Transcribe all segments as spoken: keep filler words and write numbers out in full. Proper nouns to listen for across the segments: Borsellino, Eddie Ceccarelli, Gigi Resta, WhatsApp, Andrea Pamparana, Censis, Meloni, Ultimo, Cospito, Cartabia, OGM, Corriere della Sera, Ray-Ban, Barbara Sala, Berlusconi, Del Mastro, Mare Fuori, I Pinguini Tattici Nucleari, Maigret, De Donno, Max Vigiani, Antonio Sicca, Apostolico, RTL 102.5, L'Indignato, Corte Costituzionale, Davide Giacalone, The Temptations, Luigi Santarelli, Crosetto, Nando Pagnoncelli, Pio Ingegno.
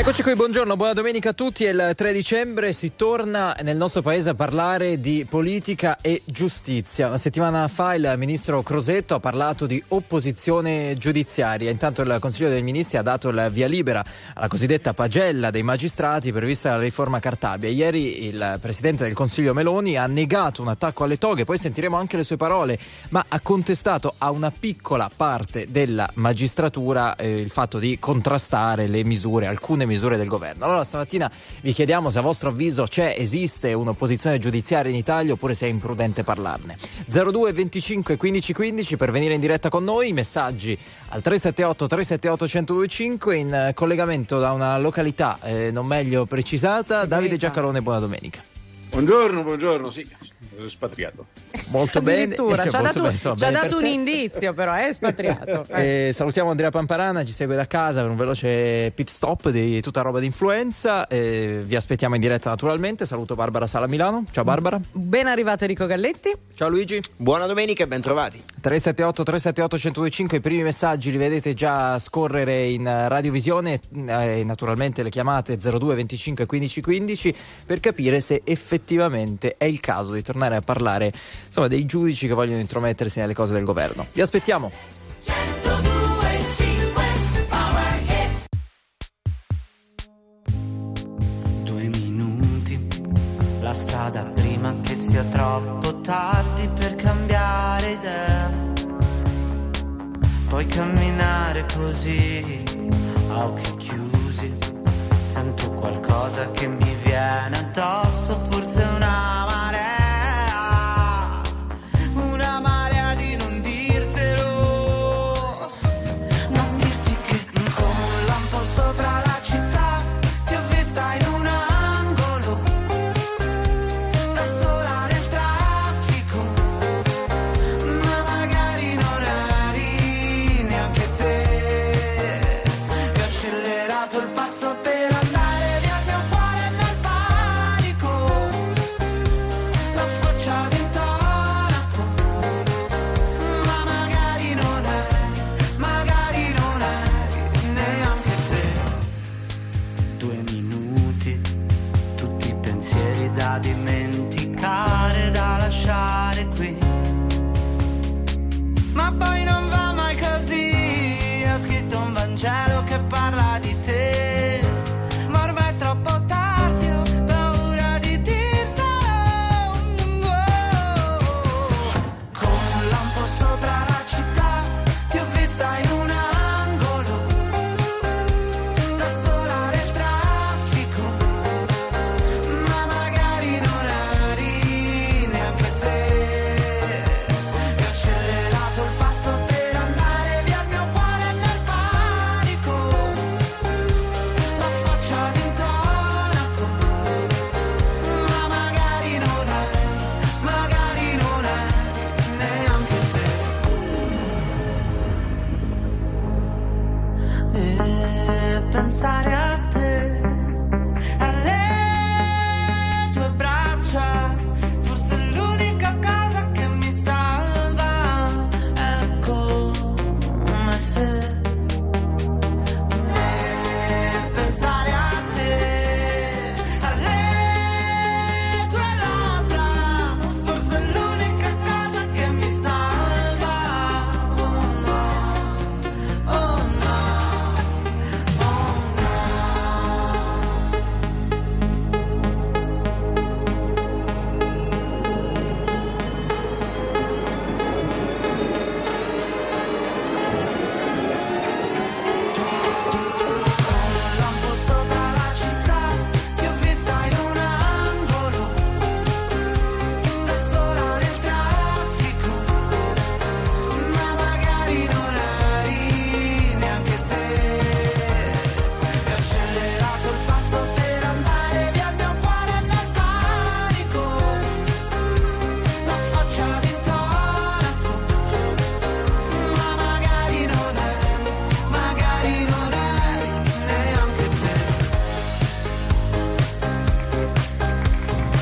Eccoci qui, buongiorno, buona domenica a tutti. Il tre dicembre si torna nel nostro paese a parlare di politica e giustizia. Una settimana fa il ministro Crosetto ha parlato di opposizione giudiziaria. Intanto il Consiglio dei Ministri ha dato il via libera alla cosiddetta pagella dei magistrati prevista dalla riforma Cartabia. Ieri il presidente del Consiglio Meloni ha negato un attacco alle toghe, poi sentiremo anche le sue parole, ma ha contestato a una piccola parte della magistratura eh, il fatto di contrastare le misure, alcune misure del governo. Allora stamattina vi chiediamo se a vostro avviso c'è, esiste un'opposizione giudiziaria in Italia oppure se è imprudente parlarne. zero due venticinque quindici quindici per venire in diretta con noi, messaggi al tre sette otto tre sette otto uno zero due cinque. In collegamento da una località eh, non meglio precisata, Davide Giacalone, buona domenica. Buongiorno, buongiorno, sì, sono espatriato. Molto bene. Ci ha dato, ben, insomma, bene dato un indizio, però è espatriato. Eh. Eh, salutiamo Andrea Pamparana, ci segue da casa per un veloce pit stop di tutta roba di influenza. Eh, vi aspettiamo in diretta naturalmente. Saluto Barbara Sala Milano. Ciao Barbara. Ben arrivato Enrico Galletti. Ciao Luigi. Buona domenica e bentrovati. tre sette otto tre sette otto uno zero due cinque, i primi messaggi li vedete già scorrere in radiovisione e eh, naturalmente le chiamate zero due venticinque quindici quindici per capire se effettivamente è il caso di tornare a parlare, insomma, dei giudici che vogliono intromettersi nelle cose del governo. Vi aspettiamo. Due minuti, la strada prima che sia troppo tardi per cambiare idea. Puoi camminare così, a occhi chiusi. Sento qualcosa che mi viene addosso, forse una marea.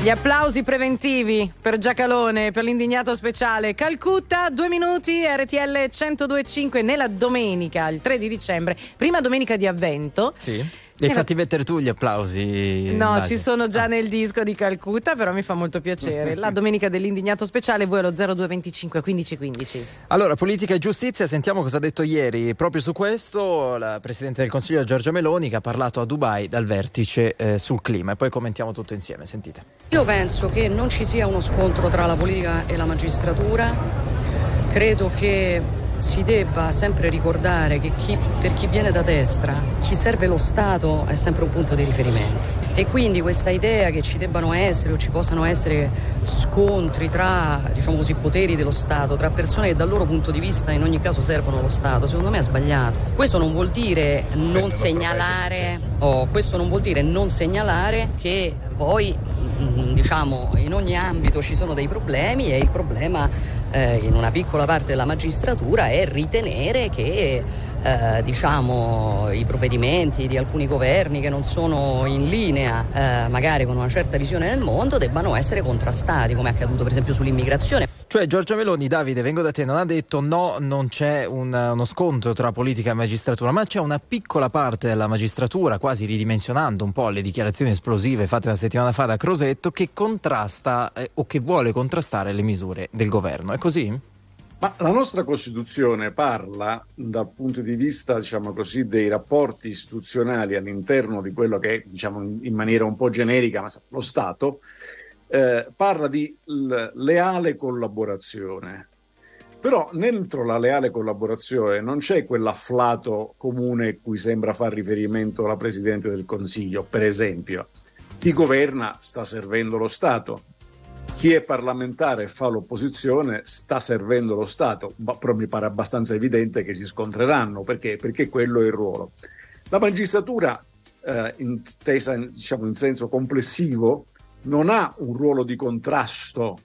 Gli applausi preventivi per Giacalone, per l'Indignato speciale Calcutta. Due minuti, R T L centodue e cinque nella domenica, il tre di dicembre, prima domenica di Avvento. Sì. E fatti mettere tu gli applausi. No, ci sono già ah. nel disco di Calcutta, però mi fa molto piacere. La domenica dell'Indignato speciale, voi allo zero due venticinque quindici quindici. Allora, politica e giustizia, sentiamo cosa ha detto ieri proprio su questo la Presidente del Consiglio Giorgia Meloni, che ha parlato a Dubai dal vertice eh, sul clima, e poi commentiamo tutto insieme, sentite. Io penso che non ci sia uno scontro tra la politica e la magistratura, credo che si debba sempre ricordare che chi, per chi viene da destra, chi serve lo Stato è sempre un punto di riferimento, e quindi questa idea che ci debbano essere o ci possano essere scontri tra, diciamo così, poteri dello Stato, tra persone che dal loro punto di vista in ogni caso servono lo Stato, secondo me è sbagliato. Questo non vuol dire non segnalare oh, questo non vuol dire non segnalare che poi diciamo in ogni ambito ci sono dei problemi, e il problema eh, in una piccola parte della magistratura è ritenere che eh, diciamo i provvedimenti di alcuni governi che non sono in linea eh, magari con una certa visione del mondo debbano essere contrastati, come è accaduto per esempio sull'immigrazione. Cioè Giorgia Meloni, Davide, vengo da te, non ha detto no, non c'è un, uno scontro tra politica e magistratura, ma c'è una piccola parte della magistratura, quasi ridimensionando un po' le dichiarazioni esplosive fatte una settimana fa da Crosetto, che contrasta eh, o che vuole contrastare le misure del governo. È così? Ma la nostra Costituzione parla dal punto di vista, diciamo così, dei rapporti istituzionali all'interno di quello che è, diciamo in maniera un po' generica, ma lo Stato. Eh, parla di leale collaborazione, però dentro la leale collaborazione non c'è quell'afflato comune cui sembra far riferimento la Presidente del Consiglio. Per esempio, chi governa sta servendo lo Stato, chi è parlamentare e fa l'opposizione sta servendo lo Stato, ma però mi pare abbastanza evidente che si scontreranno, perché perché quello è il ruolo. La magistratura eh, intesa diciamo in senso complessivo non ha un ruolo di contrasto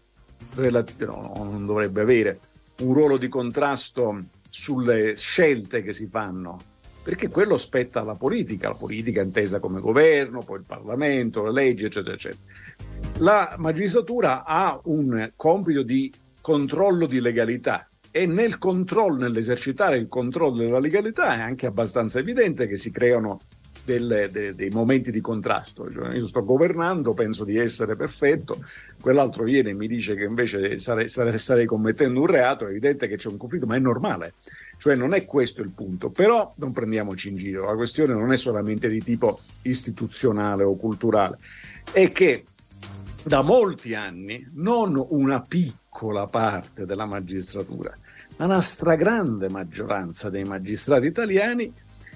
relati- no, non dovrebbe avere un ruolo di contrasto sulle scelte che si fanno, perché quello spetta alla politica, la politica intesa come governo, poi il Parlamento, le leggi, eccetera eccetera. La magistratura ha un compito di controllo di legalità, e nel controllo, nell'esercitare il controllo della legalità, è anche abbastanza evidente che si creano Del, de, dei momenti di contrasto. Io sto governando, penso di essere perfetto, quell'altro viene e mi dice che invece sare, sare, sarei commettendo un reato. È evidente che c'è un conflitto, ma è normale, cioè non è questo il punto. Però non prendiamoci in giro, la questione non è solamente di tipo istituzionale o culturale, è che da molti anni non una piccola parte della magistratura, ma una stragrande maggioranza dei magistrati italiani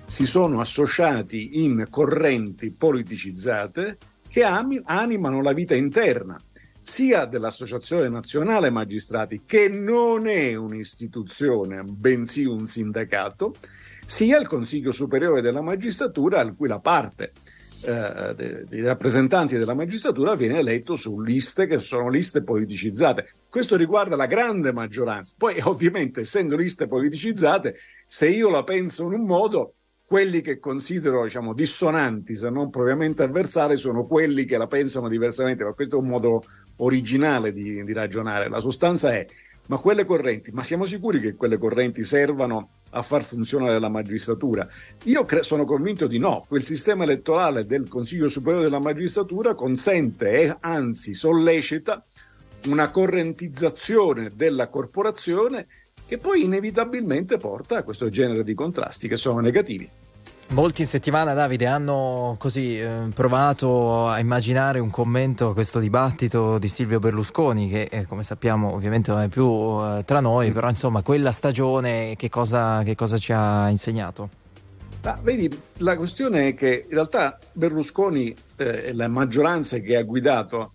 si sono associati in correnti politicizzate che animano la vita interna, sia dell'Associazione Nazionale Magistrati, che non è un'istituzione, bensì un sindacato, sia il Consiglio Superiore della Magistratura, al cui la parte eh, dei, dei rappresentanti della magistratura viene eletto su liste che sono liste politicizzate. Questo riguarda la grande maggioranza. Poi, ovviamente, essendo liste politicizzate, se io la penso in un modo, quelli che considero, diciamo, dissonanti, se non propriamente avversari, sono quelli che la pensano diversamente, ma questo è un modo originale di, di ragionare. La sostanza è, ma quelle correnti, ma siamo sicuri che quelle correnti servano a far funzionare la magistratura? Io cre- sono convinto di no. Quel sistema elettorale del Consiglio Superiore della Magistratura consente e anzi sollecita una correntizzazione della corporazione, che poi inevitabilmente porta a questo genere di contrasti che sono negativi. Molti in settimana, Davide, hanno così eh, provato a immaginare un commento a questo dibattito di Silvio Berlusconi, che eh, come sappiamo ovviamente non è più eh, tra noi, però insomma quella stagione che cosa, che cosa ci ha insegnato? Ma, vedi, la questione è che in realtà Berlusconi eh, e la maggioranza che ha guidato,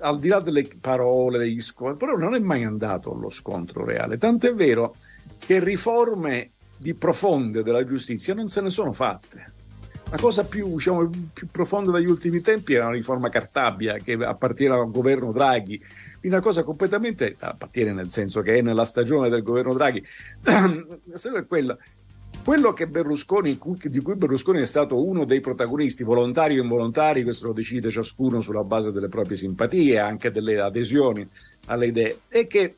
al di là delle parole, degli scontri, però non è mai andato allo scontro reale, tant'è vero che riforme di profonde della giustizia non se ne sono fatte. La cosa più, diciamo, più profonda degli ultimi tempi era la riforma Cartabia, che appartiene al governo Draghi, una cosa completamente, appartiene nel senso che è nella stagione del governo Draghi. quella Quello che Berlusconi, di cui Berlusconi è stato uno dei protagonisti, volontari o involontari, questo lo decide ciascuno sulla base delle proprie simpatie, anche delle adesioni alle idee, è che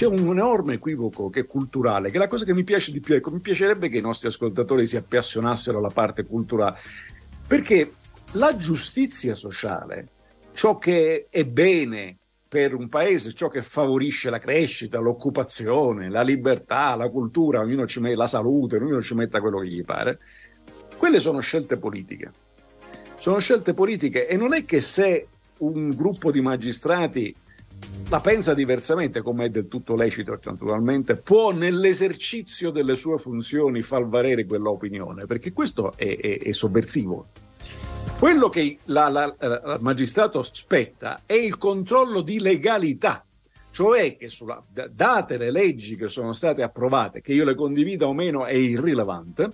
c'è un enorme equivoco che è culturale, che è la cosa che mi piace di più. Ecco, mi piacerebbe che i nostri ascoltatori si appassionassero alla parte culturale, perché la giustizia sociale, ciò che è bene per un paese, ciò che favorisce la crescita, l'occupazione, la libertà, la cultura, ognuno ci mette la salute, ognuno ci metta quello che gli pare, quelle sono scelte politiche. Sono scelte politiche e non è che se un gruppo di magistrati la pensa diversamente, come è del tutto lecito naturalmente, può nell'esercizio delle sue funzioni far valere quella opinione, perché questo è, è, è sovversivo. Quello che al magistrato spetta è il controllo di legalità, cioè che sulla, date le leggi che sono state approvate, che io le condivida o meno è irrilevante,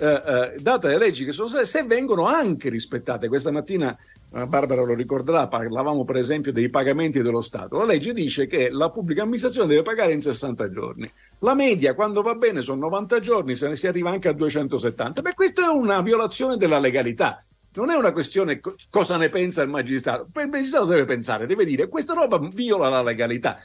eh, eh, date le leggi che sono state, se vengono anche rispettate. Questa mattina, eh, Barbara lo ricorderà, parlavamo per esempio dei pagamenti dello Stato. La legge dice che la pubblica amministrazione deve pagare in sessanta giorni. La media, quando va bene, sono novanta giorni, se ne si arriva anche a duecentosettanta. Beh, questa è una violazione della legalità. Non è una questione co- cosa ne pensa il magistrato. Il magistrato deve pensare, deve dire questa roba viola la legalità.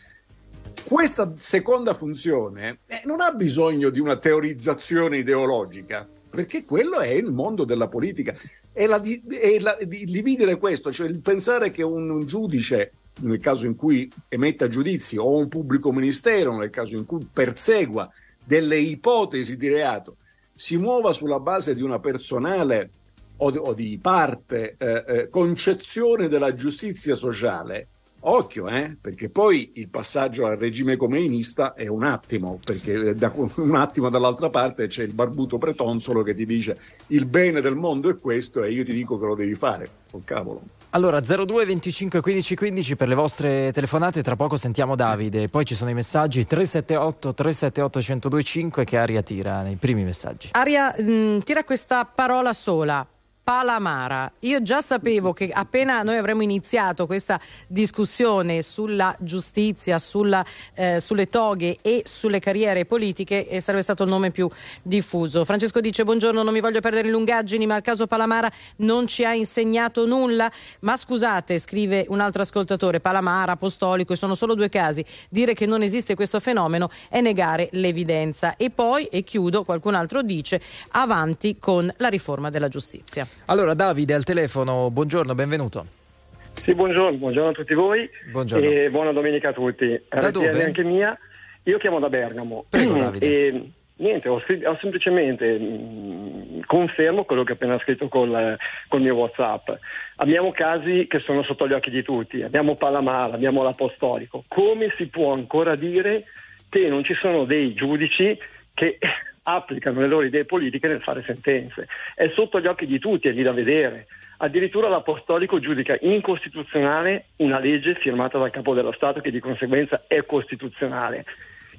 Questa seconda funzione eh, non ha bisogno di una teorizzazione ideologica, perché quello è il mondo della politica. E la, e la, di dividere questo, cioè il pensare che un, un giudice, nel caso in cui emetta giudizi, o un pubblico ministero, nel caso in cui persegua delle ipotesi di reato, si muova sulla base di una personale o di parte eh, eh, concezione della giustizia sociale, occhio, eh, perché poi il passaggio al regime comeinista è un attimo, perché da un attimo dall'altra parte c'è il barbuto pretonzolo che ti dice il bene del mondo è questo e io ti dico che lo devi fare, col cavolo. Allora zero due venticinque quindici quindici per le vostre telefonate, tra poco sentiamo Davide, poi ci sono i messaggi tre sette otto tre sette otto uno zero due cinque che Aria tira nei primi messaggi. Aria mh, tira questa parola sola, Palamara. Io già sapevo che appena noi avremmo iniziato questa discussione sulla giustizia, sulla, eh, sulle toghe e sulle carriere politiche, eh, sarebbe stato il nome più diffuso. Francesco dice: buongiorno, non mi voglio perdere lungaggini, ma il caso Palamara non ci ha insegnato nulla. Ma scusate, scrive un altro ascoltatore, Palamara, Apostolico, e sono solo due casi. Dire che non esiste questo fenomeno è negare l'evidenza. E poi, e chiudo, qualcun altro dice: avanti con la riforma della giustizia. Allora Davide al telefono, buongiorno, benvenuto. Sì, buongiorno, buongiorno a tutti voi. Buongiorno. E buona domenica a tutti. Da R T L dove? Anche mia. Io chiamo da Bergamo. Prego, Davide. E niente, ho, ho semplicemente mh, confermo quello che ho appena scritto col, col mio WhatsApp. Abbiamo casi che sono sotto gli occhi di tutti. Abbiamo Palamara, abbiamo l'Apostolico. Come si può ancora dire che non ci sono dei giudici che applicano le loro idee politiche nel fare sentenze? È sotto gli occhi di tutti, è lì da vedere. Addirittura l'Apostolico giudica incostituzionale una legge firmata dal Capo dello Stato che di conseguenza è costituzionale.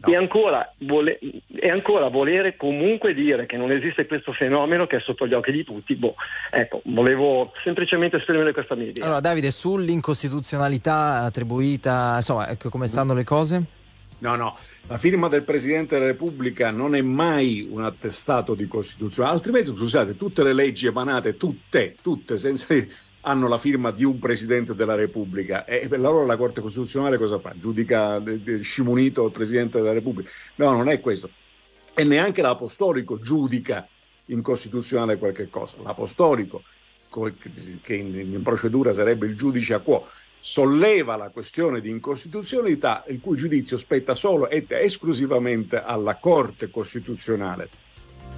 No. E ancora vole- e ancora volere comunque dire che non esiste questo fenomeno che è sotto gli occhi di tutti. Boh, ecco, volevo semplicemente esprimere questa mia idea. Allora Davide, sull'incostituzionalità attribuita, insomma, ecco come stanno le cose? No, no, la firma del Presidente della Repubblica non è mai un attestato di Costituzione, altrimenti, scusate, tutte le leggi emanate, tutte, tutte, senza, hanno la firma di un Presidente della Repubblica. E per loro la Corte Costituzionale cosa fa? Giudica scimunito il Presidente della Repubblica? No, non è questo. E neanche l'Apostolico giudica incostituzionale qualche cosa. L'Apostolico, che in procedura sarebbe il giudice a quo, solleva la questione di incostituzionalità, il cui giudizio spetta solo ed esclusivamente alla Corte Costituzionale.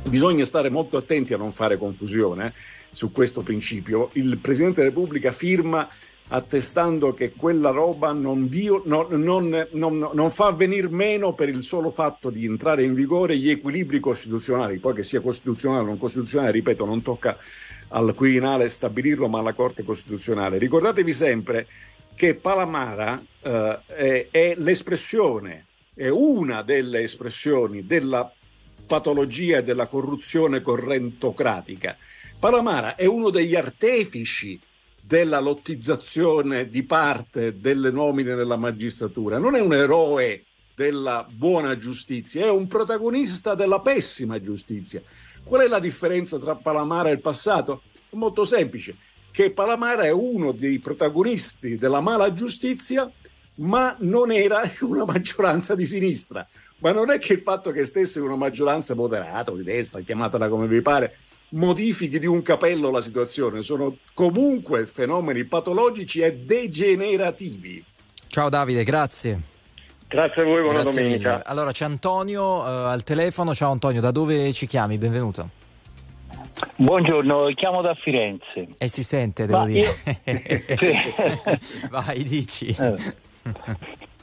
Bisogna stare molto attenti a non fare confusione su questo principio. Il Presidente della Repubblica firma attestando che quella roba non, vio, no, non, non, non fa venir meno, per il solo fatto di entrare in vigore, gli equilibri costituzionali. Poi che sia costituzionale o non costituzionale, ripeto, non tocca al Quirinale stabilirlo, ma alla Corte Costituzionale. Ricordatevi sempre che Palamara eh, è, è l'espressione, è una delle espressioni della patologia e della corruzione correntocratica. Palamara è uno degli artefici della lottizzazione di parte delle nomine della magistratura. Non è un eroe della buona giustizia, è un protagonista della pessima giustizia. Qual è la differenza tra Palamara e il passato? Molto semplice, che Palamara è uno dei protagonisti della mala giustizia ma non era una maggioranza di sinistra. Ma non è che il fatto che stesse una maggioranza moderata o di destra, chiamatela come vi pare, modifichi di un capello la situazione. Sono comunque fenomeni patologici e degenerativi. Ciao Davide, grazie. Grazie a voi, buona grazie domenica. Mille. Allora c'è Antonio eh, al telefono. Ciao Antonio, da dove ci chiami? Benvenuto. Buongiorno, chiamo da Firenze. E si sente, devo Ma dire. Io... Vai, dici. Eh.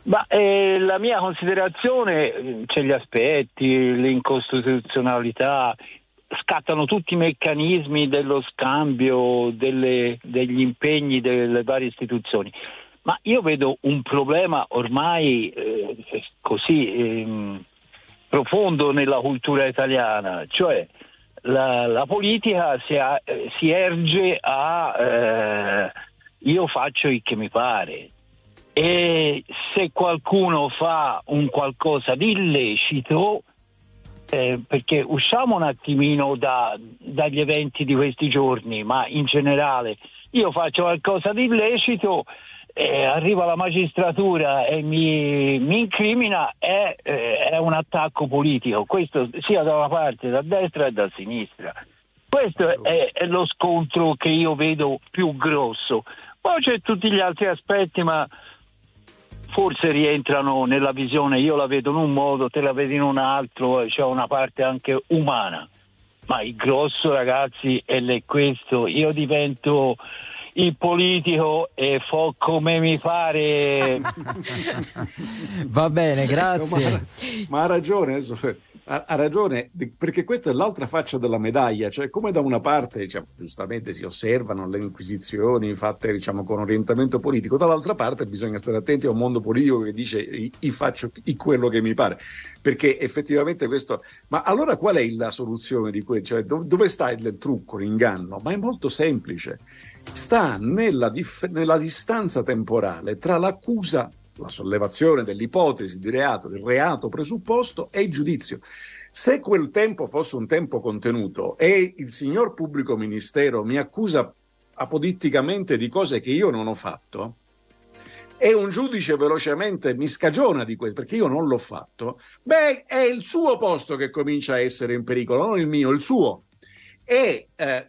Ma eh, la mia considerazione, c'è gli aspetti, l'incostituzionalità, scattano tutti i meccanismi dello scambio delle, degli impegni delle varie istituzioni, ma io vedo un problema ormai eh, così eh, profondo nella cultura italiana, cioè la, la politica si, ha, si erge a eh, io faccio il che mi pare. E se qualcuno fa un qualcosa di illecito, eh, perché usciamo un attimino da, dagli eventi di questi giorni, ma in generale io faccio qualcosa di illecito, eh, arriva la magistratura e mi, mi incrimina, è, eh, è un attacco politico, questo sia da una parte, da destra e da sinistra. Questo è, è lo scontro che io vedo più grosso. Poi c'è tutti gli altri aspetti, ma forse rientrano nella visione, io la vedo in un modo, te la vedi in un altro, c'è cioè una parte anche umana, ma il grosso, ragazzi, è questo. Io divento il politico e fo come mi pare. Va bene, grazie. No, ma, ma ha ragione, ha, ha ragione, perché questa è l'altra faccia della medaglia, cioè come da una parte, diciamo, giustamente si osservano le inquisizioni fatte, diciamo, con orientamento politico, dall'altra parte bisogna stare attenti a un mondo politico che dice i, i faccio i quello che mi pare, perché effettivamente questo. Ma allora qual è la soluzione di questo? Cioè, do, dove sta il trucco, l'inganno? Ma è molto semplice. Sta nella, dif- nella distanza temporale tra l'accusa, la sollevazione dell'ipotesi di reato, del reato presupposto e il giudizio. Se quel tempo fosse un tempo contenuto e il signor pubblico ministero mi accusa apoditticamente di cose che io non ho fatto e un giudice velocemente mi scagiona di questo perché io non l'ho fatto, beh, è il suo posto che comincia a essere in pericolo, non il mio, il suo. E eh,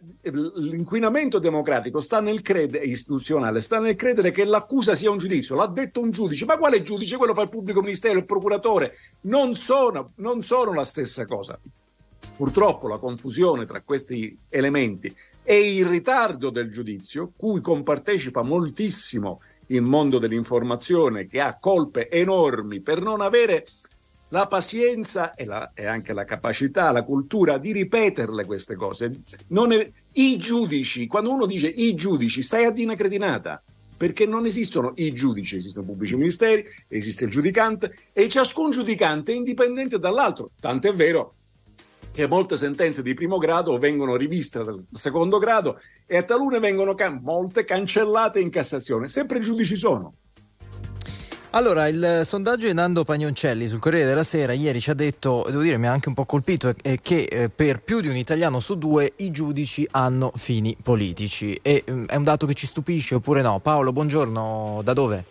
l'inquinamento democratico sta nel credere istituzionale, sta nel credere che l'accusa sia un giudizio, l'ha detto un giudice, ma quale giudice? Quello fa il pubblico ministero, il procuratore, non sono, non sono la stessa cosa. Purtroppo la confusione tra questi elementi e il ritardo del giudizio, cui compartecipa moltissimo il mondo dell'informazione, che ha colpe enormi per non avere la pazienza e, la, e anche la capacità, la cultura di ripeterle queste cose. Non è, i giudici, quando uno dice i giudici, stai a dire una cretinata, perché non esistono i giudici, esistono pubblici ministeri, esiste il giudicante e ciascun giudicante è indipendente dall'altro. Tant'è vero che molte sentenze di primo grado vengono riviste dal secondo grado e a talune vengono can- molte cancellate in Cassazione, sempre i giudici sono. Allora, il sondaggio di Nando Pagnoncelli sul Corriere della Sera ieri ci ha detto, devo dire mi ha anche un po' colpito, eh, che eh, per più di un italiano su due i giudici hanno fini politici. E eh, è un dato che ci stupisce oppure no? Paolo, buongiorno, da dove?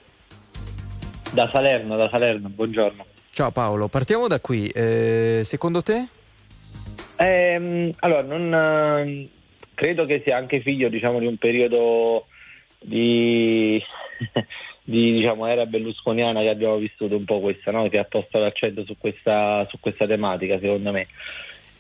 Da Salerno, da Salerno, buongiorno. Ciao Paolo, partiamo da qui. Eh, secondo te? Ehm, allora, non eh, credo che sia anche figlio, diciamo, di un periodo di... di diciamo era berlusconiana che abbiamo vissuto un po' questa, no? Che ha posto l'accento su questa su questa tematica, secondo me.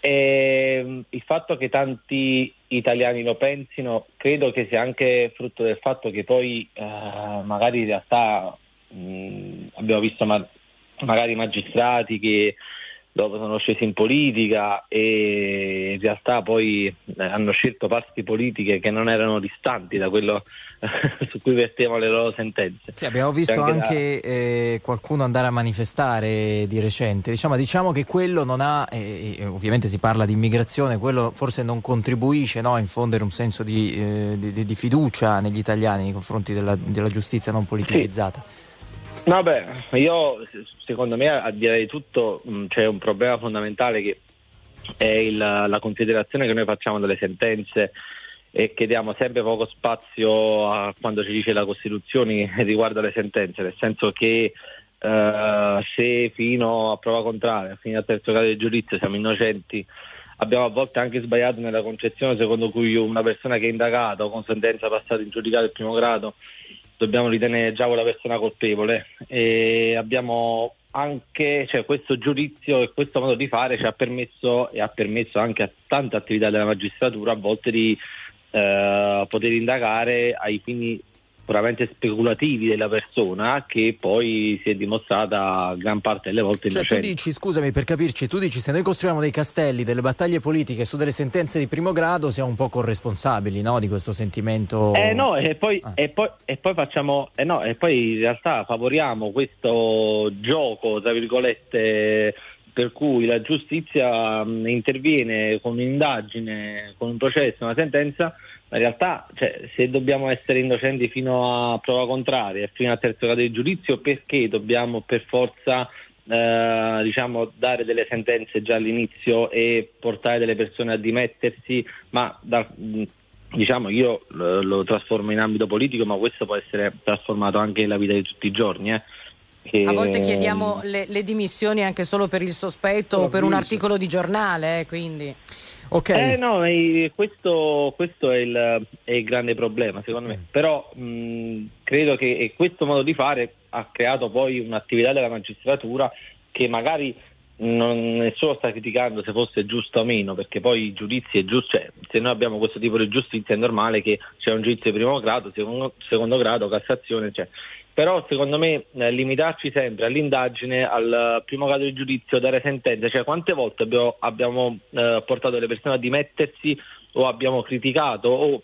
E il fatto che tanti italiani lo pensino credo che sia anche frutto del fatto che poi eh, magari in realtà mh, abbiamo visto ma- magari magistrati che dopo sono scesi in politica e in realtà poi hanno scelto parti politiche che non erano distanti da quello su cui vertevano le loro sentenze. Sì, abbiamo visto anche, anche da... eh, qualcuno andare a manifestare di recente. Diciamo, diciamo che quello non ha, eh, ovviamente si parla di immigrazione, quello forse non contribuisce, no, a infondere un senso di, eh, di, di fiducia negli italiani nei confronti della, della giustizia non politicizzata. Sì. No, beh, io secondo me a dire di tutto mh, c'è un problema fondamentale che è il, la considerazione che noi facciamo delle sentenze e che diamo sempre poco spazio a quando ci dice la Costituzione riguardo alle sentenze, nel senso che eh, se fino a prova contraria, fino al terzo grado di giudizio siamo innocenti, abbiamo a volte anche sbagliato nella concezione secondo cui una persona che è indagata o con sentenza passata in giudicato in primo grado dobbiamo ritenere già quella persona colpevole, e abbiamo anche, cioè, questo giudizio e questo modo di fare ci ha permesso e ha permesso anche a tante attività della magistratura a volte di eh, poter indagare ai fini puramente speculativi della persona, che poi si è dimostrata gran parte delle volte innocente. Cioè tu dici, scusami per capirci, tu dici se noi costruiamo dei castelli, delle battaglie politiche su delle sentenze di primo grado siamo un po' corresponsabili, no, di questo sentimento? Eh no, e poi, ah. e poi, e poi facciamo, eh no, e poi in realtà favoriamo questo gioco, tra virgolette, per cui la giustizia mh, interviene con un'indagine, con un processo, una sentenza. In realtà, cioè, se dobbiamo essere innocenti fino a prova contraria, fino al terzo grado di giudizio, perché dobbiamo per forza eh, diciamo dare delle sentenze già all'inizio e portare delle persone a dimettersi? Ma da, diciamo io lo, lo trasformo in ambito politico, ma questo può essere trasformato anche nella vita di tutti i giorni, eh. Che... a volte chiediamo le, le dimissioni anche solo per il sospetto o per un articolo di giornale, eh, quindi okay. Eh no, questo, questo è, il, è il grande problema secondo me, però mh, credo che questo modo di fare ha creato poi un'attività della magistratura che magari non nessuno sta criticando se fosse giusta o meno, perché poi i giudizi è giusto, cioè, se noi abbiamo questo tipo di giustizia è normale che c'è un giudizio di primo grado, secondo, secondo grado, Cassazione, cioè. Però secondo me eh, limitarci sempre all'indagine, al primo grado di giudizio, dare sentenze, cioè quante volte abbiamo, abbiamo eh, portato le persone a dimettersi o abbiamo criticato o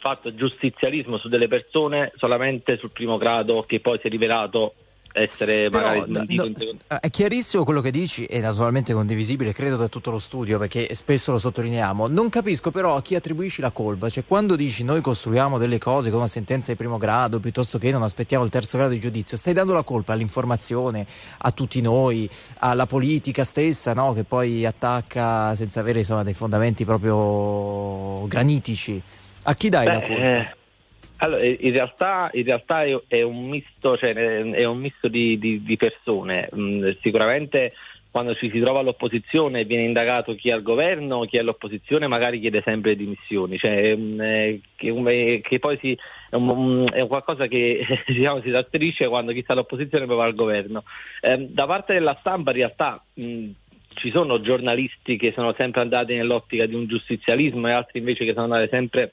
fatto giustizialismo su delle persone solamente sul primo grado, che poi si è rivelato essere magari... Però, no, no, è chiarissimo quello che dici e naturalmente condivisibile credo da tutto lo studio, perché spesso lo sottolineiamo. Non capisco però a chi attribuisci la colpa, cioè quando dici noi costruiamo delle cose con una sentenza di primo grado piuttosto che non aspettiamo il terzo grado di giudizio, stai dando la colpa all'informazione, a tutti noi, alla politica stessa, no? Che poi attacca senza avere insomma dei fondamenti proprio granitici. A chi dai Beh, la colpa? Eh... Allora, in realtà, in realtà è un misto, cioè è un misto di, di, di persone. Sicuramente quando ci si trova all'opposizione viene indagato chi è al governo, chi è all'opposizione magari chiede sempre dimissioni, cioè che, che poi si, è qualcosa che diciamo si trasferisce quando chi sta all'opposizione poi va al governo. Da parte della stampa in realtà ci sono giornalisti che sono sempre andati nell'ottica di un giustizialismo e altri invece che sono andati sempre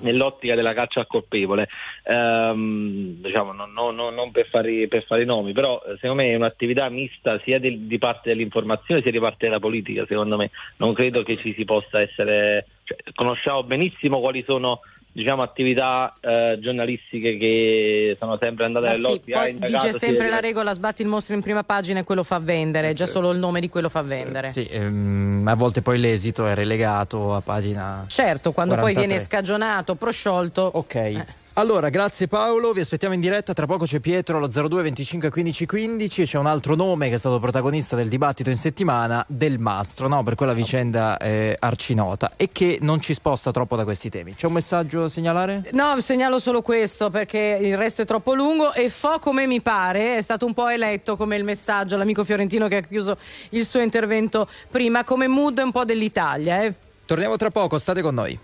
nell'ottica della caccia al colpevole, ehm, diciamo no, no, no, non per fare, per fare nomi, però secondo me è un'attività mista sia di, di parte dell'informazione sia di parte della politica. Secondo me non credo che ci si possa essere, cioè, conosciamo benissimo quali sono, diciamo, attività eh, giornalistiche che sono sempre andate nell'ottica. Sì, poi dice sempre sì, la regola, sbatti il mostro in prima pagina e quello fa vendere, già solo il nome di quello fa vendere. Sì, ehm, a volte poi l'esito è relegato a pagina Certo, quando quarantatré. Poi viene scagionato, prosciolto. Ok. Eh. Allora, grazie Paolo, vi aspettiamo in diretta, tra poco c'è Pietro allo zero due venticinque quindici quindici, c'è un altro nome che è stato protagonista del dibattito in settimana, Del Mastro, no? Per quella vicenda eh, arcinota, e che non ci sposta troppo da questi temi. C'è un messaggio da segnalare? No, segnalo solo questo perché il resto è troppo lungo, e fo come mi pare è stato un po' eletto come il messaggio, l'amico fiorentino che ha chiuso il suo intervento prima, come mood un po' dell'Italia. Eh. Torniamo tra poco, state con noi.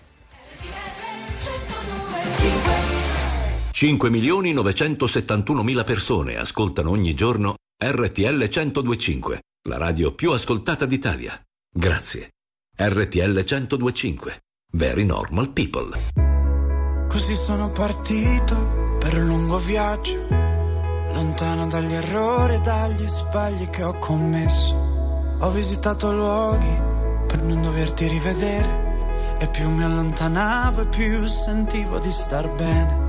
cinque milioni novecentosettantunomila persone ascoltano ogni giorno R T L centodue e cinque, la radio più ascoltata d'Italia. Grazie. R T L centodue e cinque, Very Normal People. Così sono partito per un lungo viaggio, lontano dagli errori e dagli sbagli che ho commesso. Ho visitato luoghi per non doverti rivedere, e più mi allontanavo e più sentivo di star bene.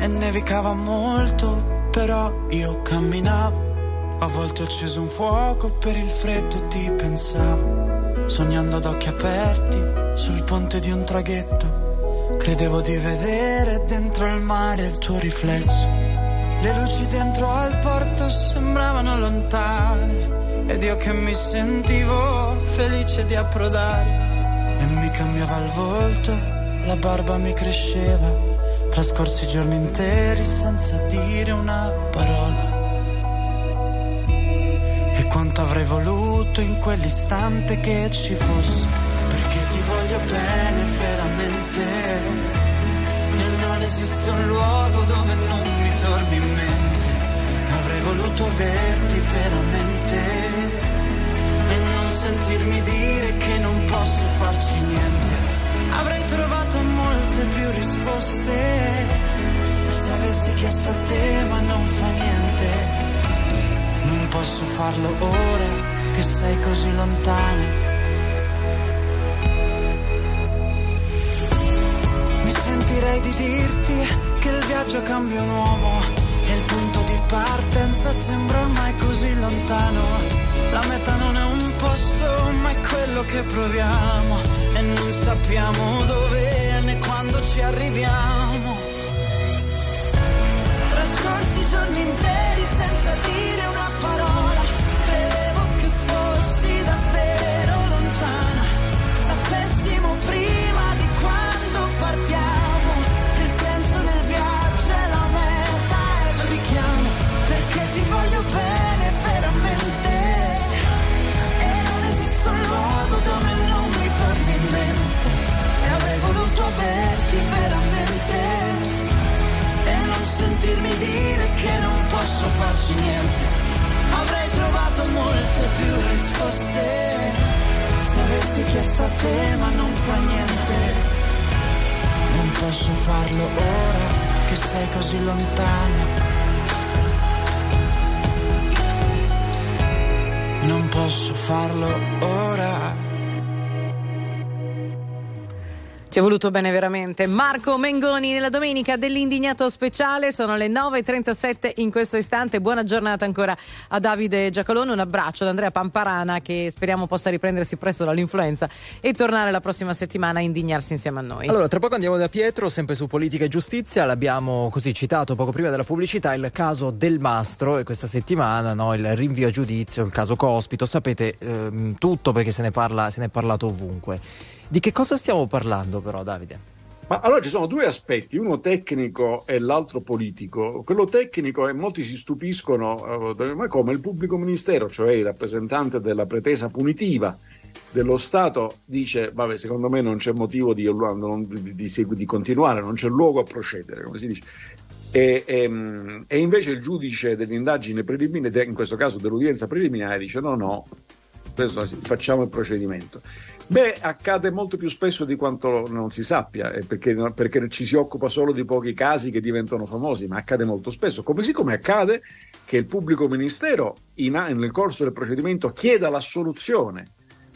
E nevicava molto, però io camminavo. A volte ho acceso un fuoco per il freddo e ti pensavo. Sognando ad occhi aperti sul ponte di un traghetto, credevo di vedere dentro il mare il tuo riflesso. Le luci dentro al porto sembravano lontane, ed io che mi sentivo felice di approdare. E mi cambiava il volto la barba mi cresceva, trascorsi giorni interi senza dire una parola. E quanto avrei voluto in quell'istante che ci fosse, perché ti voglio bene veramente, e non esiste un luogo dove non mi torni in mente. Avrei voluto averti veramente e non sentirmi dire che non posso farci niente. Avrei trovato molte più risposte se avessi chiesto a te, ma non fa niente. Non posso farlo ora che sei così lontana. Mi sentirei di dirti che il viaggio cambia un uomo e il punto di partenza sembra ormai così lontano. La meta non è un posto, ma è quello che proviamo e non sappiamo dove né quando ci arriviamo. Trascorsi giorni interi senza dire una parola, credevo che fossi davvero lontana. Sapessimo prima di quando partiamo che il senso del viaggio è la meta e il richiamo, perché ti voglio bene veramente. Dove non mi torni in mente, e avrei voluto averti veramente e non sentirmi dire che non posso farci niente. Avrei trovato molte più risposte se avessi chiesto a te, ma non fa niente. Non posso farlo ora che sei così lontana. Non posso farlo ora. Ci è voluto bene veramente Marco Mengoni nella domenica dell'Indignato speciale. Sono le nove e trentasette in questo istante. Buona giornata ancora a Davide Giacalone, un abbraccio ad Andrea Pamparana che speriamo possa riprendersi presto dall'influenza e tornare la prossima settimana a indignarsi insieme a noi. Allora tra poco andiamo da Pietro, sempre su politica e giustizia. L'abbiamo così citato poco prima della pubblicità, il caso Del Mastro e questa settimana no, il rinvio a giudizio, il caso Cospito. Sapete ehm, tutto perché se ne parla, se ne è parlato ovunque. Di che cosa stiamo parlando però, Davide? Ma allora ci sono due aspetti, uno tecnico e l'altro politico. Quello tecnico, e molti si stupiscono, eh, ma come il pubblico ministero, cioè il rappresentante della pretesa punitiva dello Stato, dice vabbè, secondo me non c'è motivo di, di, di, di continuare, non c'è luogo a procedere, come si dice. E, e, e invece il giudice dell'indagine preliminare, in questo caso dell'udienza preliminare, dice no, no, adesso facciamo il procedimento. Beh, accade molto più spesso di quanto non si sappia, perché, perché ci si occupa solo di pochi casi che diventano famosi, ma accade molto spesso. Come siccome accade che il pubblico ministero in, nel corso del procedimento chieda l'assoluzione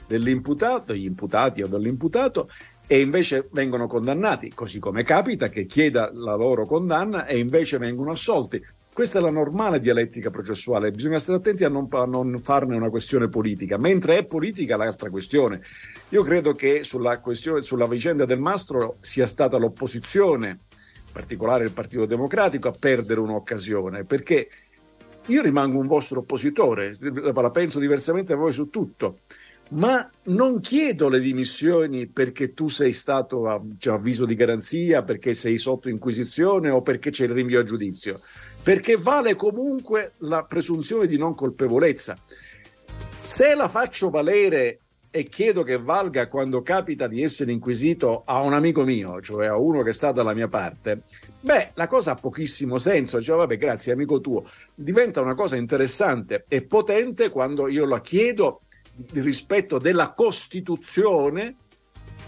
dell'imputato, degli imputati o dell'imputato, e invece vengono condannati, così come capita che chieda la loro condanna e invece vengono assolti. Questa è la normale dialettica processuale, bisogna stare attenti a non, a non farne una questione politica, mentre è politica l'altra questione. Io credo che sulla questione, sulla vicenda Del Mastro sia stata l'opposizione, in particolare il Partito Democratico, a perdere un'occasione, perché io rimango un vostro oppositore, la penso diversamente da voi su tutto, ma non chiedo le dimissioni perché tu sei stato a cioè, avviso di garanzia, perché sei sotto inquisizione o perché c'è il rinvio a giudizio, perché vale comunque la presunzione di non colpevolezza. Se la faccio valere e chiedo che valga quando capita di essere inquisito a un amico mio, cioè a uno che sta dalla mia parte, beh, la cosa ha pochissimo senso, cioè vabbè, grazie amico tuo. Diventa una cosa interessante e potente quando io la chiedo rispetto della Costituzione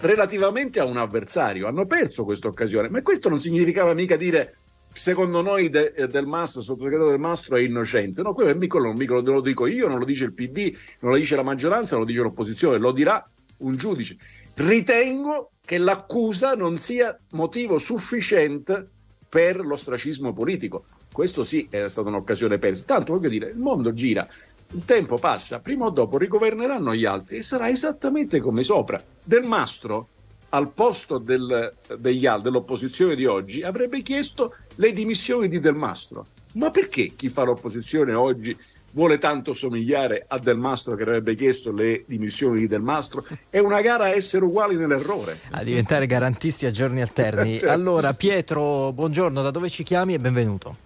relativamente a un avversario. Hanno perso questa occasione, ma questo non significava mica dire secondo noi de, Del Mastro, sottosegretario Del Mastro è innocente. No, quello è mica, non mica lo dico io, non lo dice il P D, non lo dice la maggioranza, non lo dice l'opposizione, lo dirà un giudice. Ritengo che l'accusa non sia motivo sufficiente per l'ostracismo politico. Questo sì è stata un'occasione persa. Tanto voglio dire, il mondo gira, il tempo passa, prima o dopo rigoverneranno gli altri e sarà esattamente come sopra. Del Mastro, al posto del, degli altri, dell'opposizione di oggi, avrebbe chiesto le dimissioni di Del Mastro. Ma perché chi fa l'opposizione oggi vuole tanto somigliare a Del Mastro che avrebbe chiesto le dimissioni di Del Mastro. È una gara a essere uguali nell'errore, a diventare garantisti a giorni alterni. Certo. Allora Pietro, buongiorno, da dove ci chiami e benvenuto?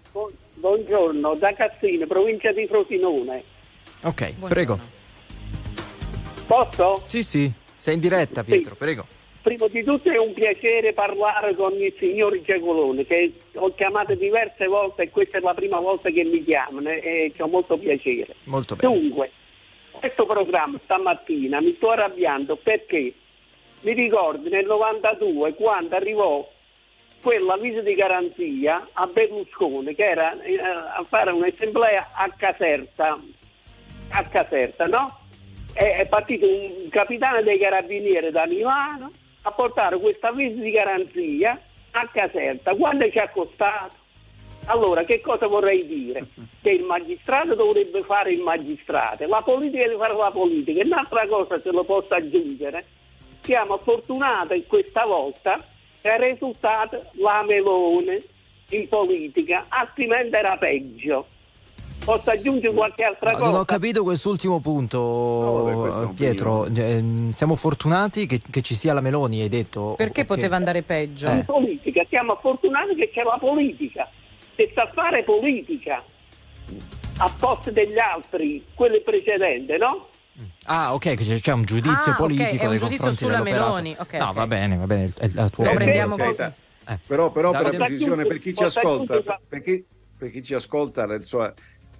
Buongiorno, da Cassino, provincia di Frosinone. Ok, buongiorno. Prego. Posso? Sì, sì, sei in diretta Pietro, sì. Prego. Prima di tutto è un piacere parlare con il signor Giacalone, che ho chiamato diverse volte e questa è la prima volta che mi chiamano e ho molto piacere. Molto bene. Dunque, questo programma stamattina mi sto arrabbiando perché mi ricordo nel novantadue quando arrivò quell'avviso di garanzia a Berlusconi, che era a fare un'assemblea a Caserta, a Caserta, no? È partito un capitano dei carabinieri da Milano a portare questa avviso di garanzia a Caserta. Quando ci ha costato? Allora, che cosa vorrei dire? Che il magistrato dovrebbe fare il magistrato, la politica deve fare la politica. E un'altra cosa, se lo posso aggiungere, siamo fortunati questa volta che è risultato la Meloni in politica, altrimenti era peggio. Posso aggiungere qualche altra no, cosa? Non ho capito quest'ultimo punto, no, Pietro. Eh, siamo fortunati che, che ci sia la Meloni, hai detto. Perché okay. poteva andare peggio? Eh. In politica, siamo fortunati che c'è la politica, che sa fare politica a posto degli altri, quelli precedenti, no? Ah, ok, c'è, c'è un giudizio ah, politico okay. nei confronti sulla Meloni. Okay, no, okay. va bene, va bene, è la tua. Lo prendiamo così. Eh. Però, però per la precisione, per chi ci ascolta, per chi, per chi ci ascolta, insomma.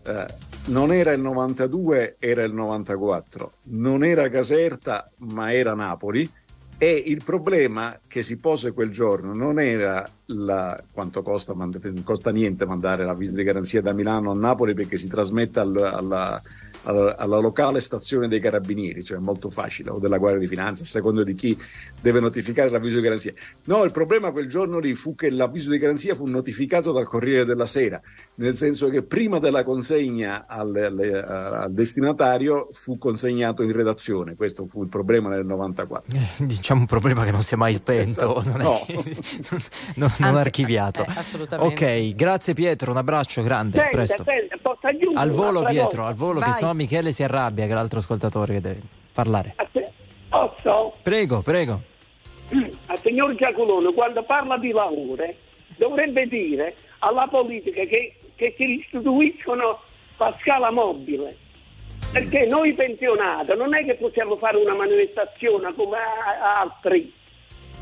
Uh, non era il novantadue, era il novantaquattro, non era Caserta ma era Napoli, e il problema che si pose quel giorno non era la, quanto costa, mand- costa niente mandare l'avviso di garanzia da Milano a Napoli perché si trasmette al, alla, alla, alla locale stazione dei carabinieri, cioè è molto facile, o della Guardia di Finanza, a seconda di chi deve notificare l'avviso di garanzia. No, il problema quel giorno lì fu che l'avviso di garanzia fu notificato dal Corriere della Sera, nel senso che prima della consegna al, al, al destinatario fu consegnato in redazione. Questo fu il problema nel novantaquattro. Eh, diciamo un problema che non si è mai spento, esatto. non, è, no. non, non Anzi, archiviato. Eh, assolutamente. Ok, grazie Pietro, un abbraccio grande, senta, a presto. Senta, posso aggiungere al volo Pietro, cosa? Al volo, che sennò Michele si arrabbia, che è l'altro ascoltatore che deve parlare. Posso? Prego, prego. Al signor Giacalone, quando parla di lavoro, dovrebbe dire alla politica che che si istituiscono a scala mobile, perché noi pensionati non è che possiamo fare una manifestazione come altri,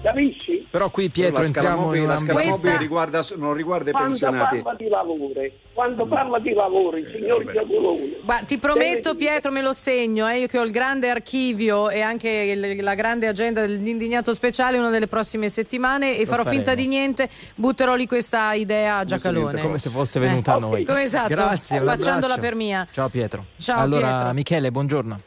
capisci? Però qui Pietro, la entriamo mobile, in una scala questa... mobile riguarda, non riguarda i quando pensionati. Parla di lavoro, quando no. parla di lavoro il eh, signor Giacalone. Ma ti prometto Pietro, me lo segno, eh, io che ho il grande archivio e anche il, la grande agenda dell'Indignato speciale una delle prossime settimane, e lo farò faremo. Finta di niente, butterò lì questa idea a Giacalone. Come se fosse venuta eh, a noi. Come esatto, grazie, facciandola per mia. Ciao Pietro. Ciao allora Pietro. Michele, buongiorno.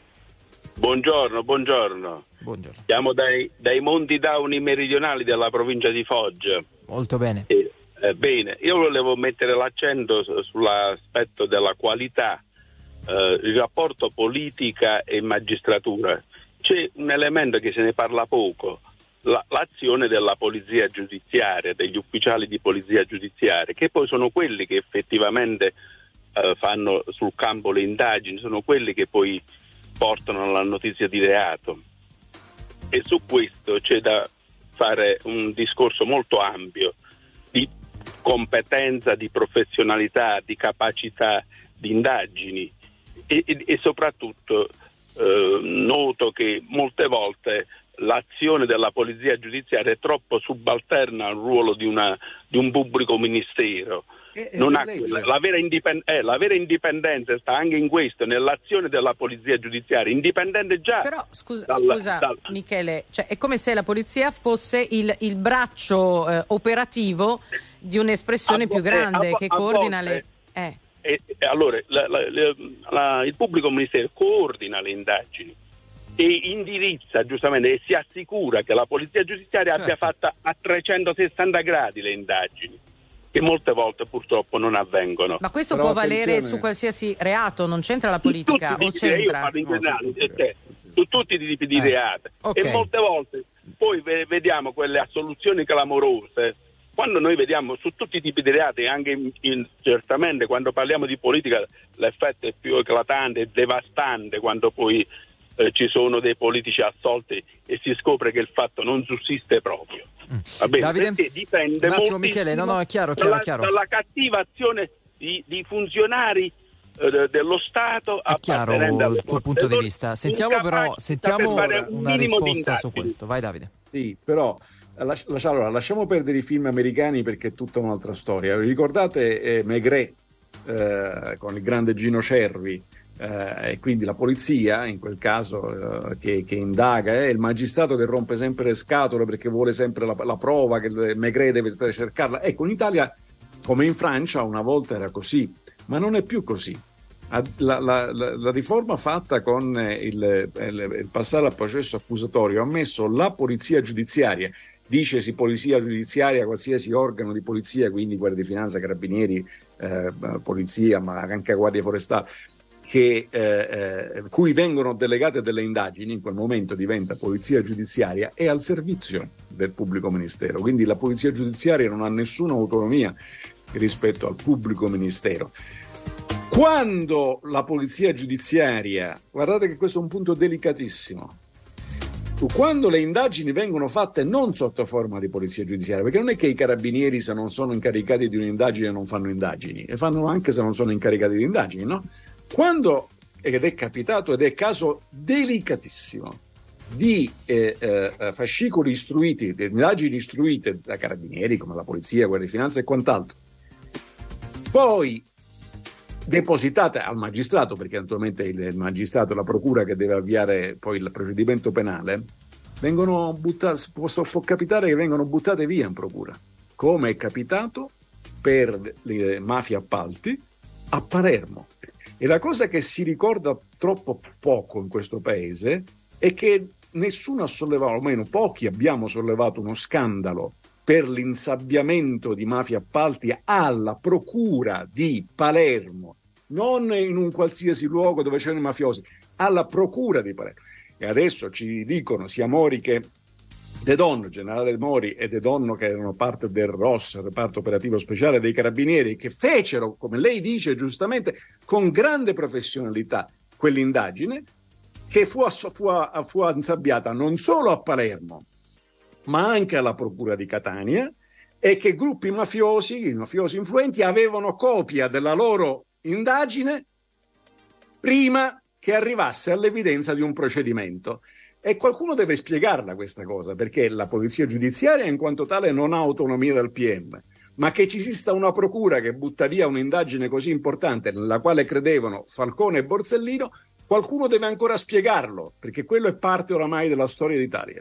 Buongiorno, buongiorno. Buongiorno. Siamo dai, dai monti Dauni meridionali della provincia di Foggia. Molto bene. Eh, eh, bene, io volevo mettere l'accento su, sull'aspetto della qualità, eh, il rapporto politica e magistratura. C'è un elemento che se ne parla poco, la, l'azione della polizia giudiziaria, degli ufficiali di polizia giudiziaria, che poi sono quelli che effettivamente eh, fanno sul campo le indagini, sono quelli che poi portano la notizia di reato. E su questo c'è da fare un discorso molto ampio di competenza, di professionalità, di capacità di indagini e, e, e soprattutto eh, noto che molte volte l'azione della polizia giudiziaria è troppo subalterna al ruolo di, una, di un pubblico ministero. È, è non ha, la, vera indipen- eh, la vera indipendenza sta anche in questo, nell'azione della polizia giudiziaria, indipendente già. Però scusa, dal, scusa dal... Michele, cioè, è come se la polizia fosse il, il braccio eh, operativo di un'espressione volte, più grande a, che a coordina volte, le... Eh. E, e allora, la, la, la, la, il pubblico ministero coordina le indagini e indirizza giustamente e si assicura che la polizia giudiziaria certo. abbia fatta a trecentosessanta gradi le indagini, che molte volte purtroppo non avvengono. Ma questo però può valere su qualsiasi reato, non c'entra la politica? Tutti o c'entra? Io no, generale, su tutti i tipi di eh. reati. Okay. E molte volte poi vediamo quelle assoluzioni clamorose Quando noi vediamo su tutti i tipi di reati, anche in, in, certamente quando parliamo di politica, l'effetto è più eclatante e devastante quando poi eh, ci sono dei politici assolti e si scopre che il fatto non sussiste proprio. Mm. Va bene, Davide, perché dipende molto no, no, dalla, dalla cattiva azione di, di funzionari eh, dello Stato. È chiaro il tuo punto di vista. Sentiamo però sentiamo per un una risposta su questo. Vai Davide. Sì, però... Allora, lasciamo perdere i film americani perché è tutta un'altra storia. Ricordate eh, Maigret eh, con il grande Gino Cervi eh, e quindi la polizia in quel caso eh, che, che indaga e eh, il magistrato che rompe sempre le scatole perché vuole sempre la, la prova, che Maigret deve cercarla. Ecco, in Italia come in Francia una volta era così, ma non è più così. La, la, la, la riforma fatta con il, il, il passare al processo accusatorio ha messo la polizia giudiziaria. Dice si polizia giudiziaria qualsiasi organo di polizia, quindi Guardia di Finanza, Carabinieri, eh, polizia, ma anche Guardia Forestale, che, eh, eh, cui vengono delegate delle indagini, in quel momento diventa polizia giudiziaria, è al servizio del pubblico ministero. Quindi la polizia giudiziaria non ha nessuna autonomia rispetto al pubblico ministero. Quando la polizia giudiziaria, guardate che questo è un punto delicatissimo, quando le indagini vengono fatte non sotto forma di polizia giudiziaria, perché non è che i carabinieri se non sono incaricati di un'indagine non fanno indagini, e fanno anche se non sono incaricati di indagini, no? Quando, ed è capitato ed è caso delicatissimo di eh, eh, fascicoli istruiti, di indagini istruite da carabinieri come la polizia, Guardia di Finanza e quant'altro, poi depositate al magistrato, perché naturalmente il magistrato e la procura che deve avviare poi il procedimento penale, vengono buttate, può, può capitare che vengano buttate via in procura, come è capitato per le mafie appalti a Palermo. E la cosa che si ricorda troppo poco in questo paese è che nessuno ha sollevato, o meno pochi abbiamo sollevato uno scandalo per l'insabbiamento di mafia appalti alla procura di Palermo, non in un qualsiasi luogo dove c'erano i mafiosi, alla procura di Palermo. E adesso ci dicono sia Mori che De Donno, generale Mori e De Donno, che erano parte del R O S, reparto operativo speciale dei carabinieri, che fecero, come lei dice giustamente, con grande professionalità quell'indagine, che fu, ass- fu, a- fu insabbiata non solo a Palermo, ma anche alla procura di Catania, e che gruppi mafiosi, mafiosi influenti, avevano copia della loro indagine prima che arrivasse all'evidenza di un procedimento. E qualcuno deve spiegarla questa cosa, perché la polizia giudiziaria in quanto tale non ha autonomia dal P M, ma che ci esista una procura che butta via un'indagine così importante nella quale credevano Falcone e Borsellino, qualcuno deve ancora spiegarlo, perché quello è parte oramai della storia d'Italia.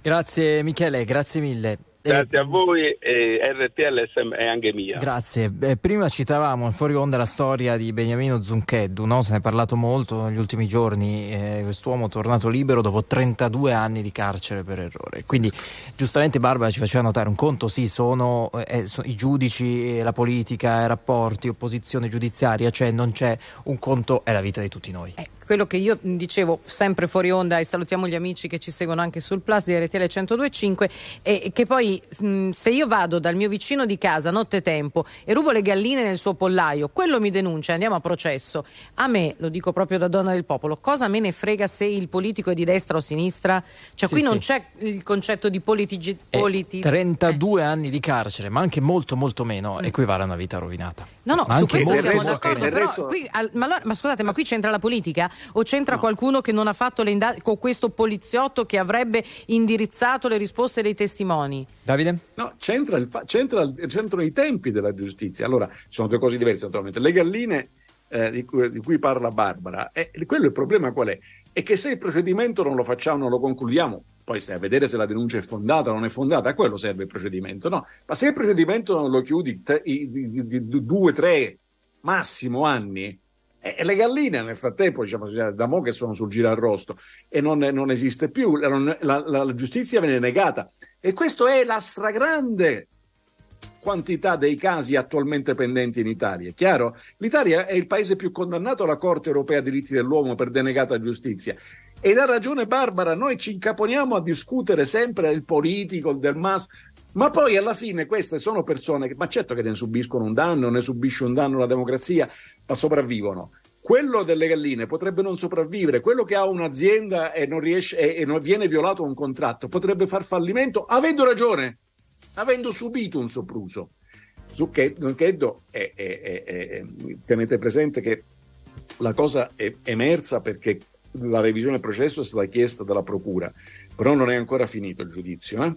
Grazie Michele, grazie mille. Grazie eh, a voi, eh, R T L è anche mia. Grazie. Eh, prima citavamo fuori onda la storia di Beniamino Zuncheddu, no? Se ne è parlato molto negli ultimi giorni, eh, quest'uomo tornato libero dopo trentadue anni di carcere per errore. Quindi giustamente Barbara ci faceva notare un conto, sì, sono, eh, sono i giudici, la politica, i rapporti, opposizione giudiziaria, cioè non c'è un conto, è la vita di tutti noi. Eh. Quello che io dicevo sempre fuori onda, e salutiamo gli amici che ci seguono anche sul Plus di R T L centodue e cinque, e che poi mh, se io vado dal mio vicino di casa nottetempo e rubo le galline nel suo pollaio, quello mi denuncia e andiamo a processo. A me, lo dico proprio da donna del popolo, cosa me ne frega se il politico è di destra o sinistra? Cioè sì, qui sì. Non c'è il concetto di politici... Politi- trentadue eh. anni di carcere, ma anche molto molto meno, mm. equivale a una vita rovinata. No, no, ma su questo siamo resto, d'accordo, però resto... qui, al, ma, allora, ma scusate, ma qui c'entra la politica? O c'entra no. qualcuno che non ha fatto le indagini con questo poliziotto che avrebbe indirizzato le risposte dei testimoni? Davide? No, c'entra il fa- c'entra il, c'entrano i tempi della giustizia. Allora, sono due cose diverse naturalmente. Le galline eh, di, cui, di cui parla Barbara, eh, quello il problema qual è? È che se il procedimento non lo facciamo, non lo concludiamo, poi stai a vedere se la denuncia è fondata o non è fondata, a quello serve il procedimento, no? Ma se il procedimento non lo chiudi te, i, di, di, di due, tre, massimo anni... E le galline nel frattempo, diciamo, da mo' che sono sul giro arrosto, e non, non esiste più, la, la, la giustizia viene negata. E questo è la stragrande quantità dei casi attualmente pendenti in Italia, è chiaro? L'Italia è il paese più condannato alla Corte Europea dei Diritti dell'Uomo per denegata giustizia. Ed ha ragione Barbara, noi ci incaponiamo a discutere sempre del politico, del mass... Ma poi alla fine queste sono persone che, ma certo che ne subiscono un danno, ne subisce un danno la democrazia, ma sopravvivono. Quello delle galline potrebbe non sopravvivere, quello che ha un'azienda e non riesce e, e non viene violato un contratto potrebbe far fallimento avendo ragione, avendo subito un sopruso. Zuncheddu, eh, eh, eh, tenete presente che la cosa è emersa perché la revisione del processo è stata chiesta dalla procura, però non è ancora finito il giudizio, eh?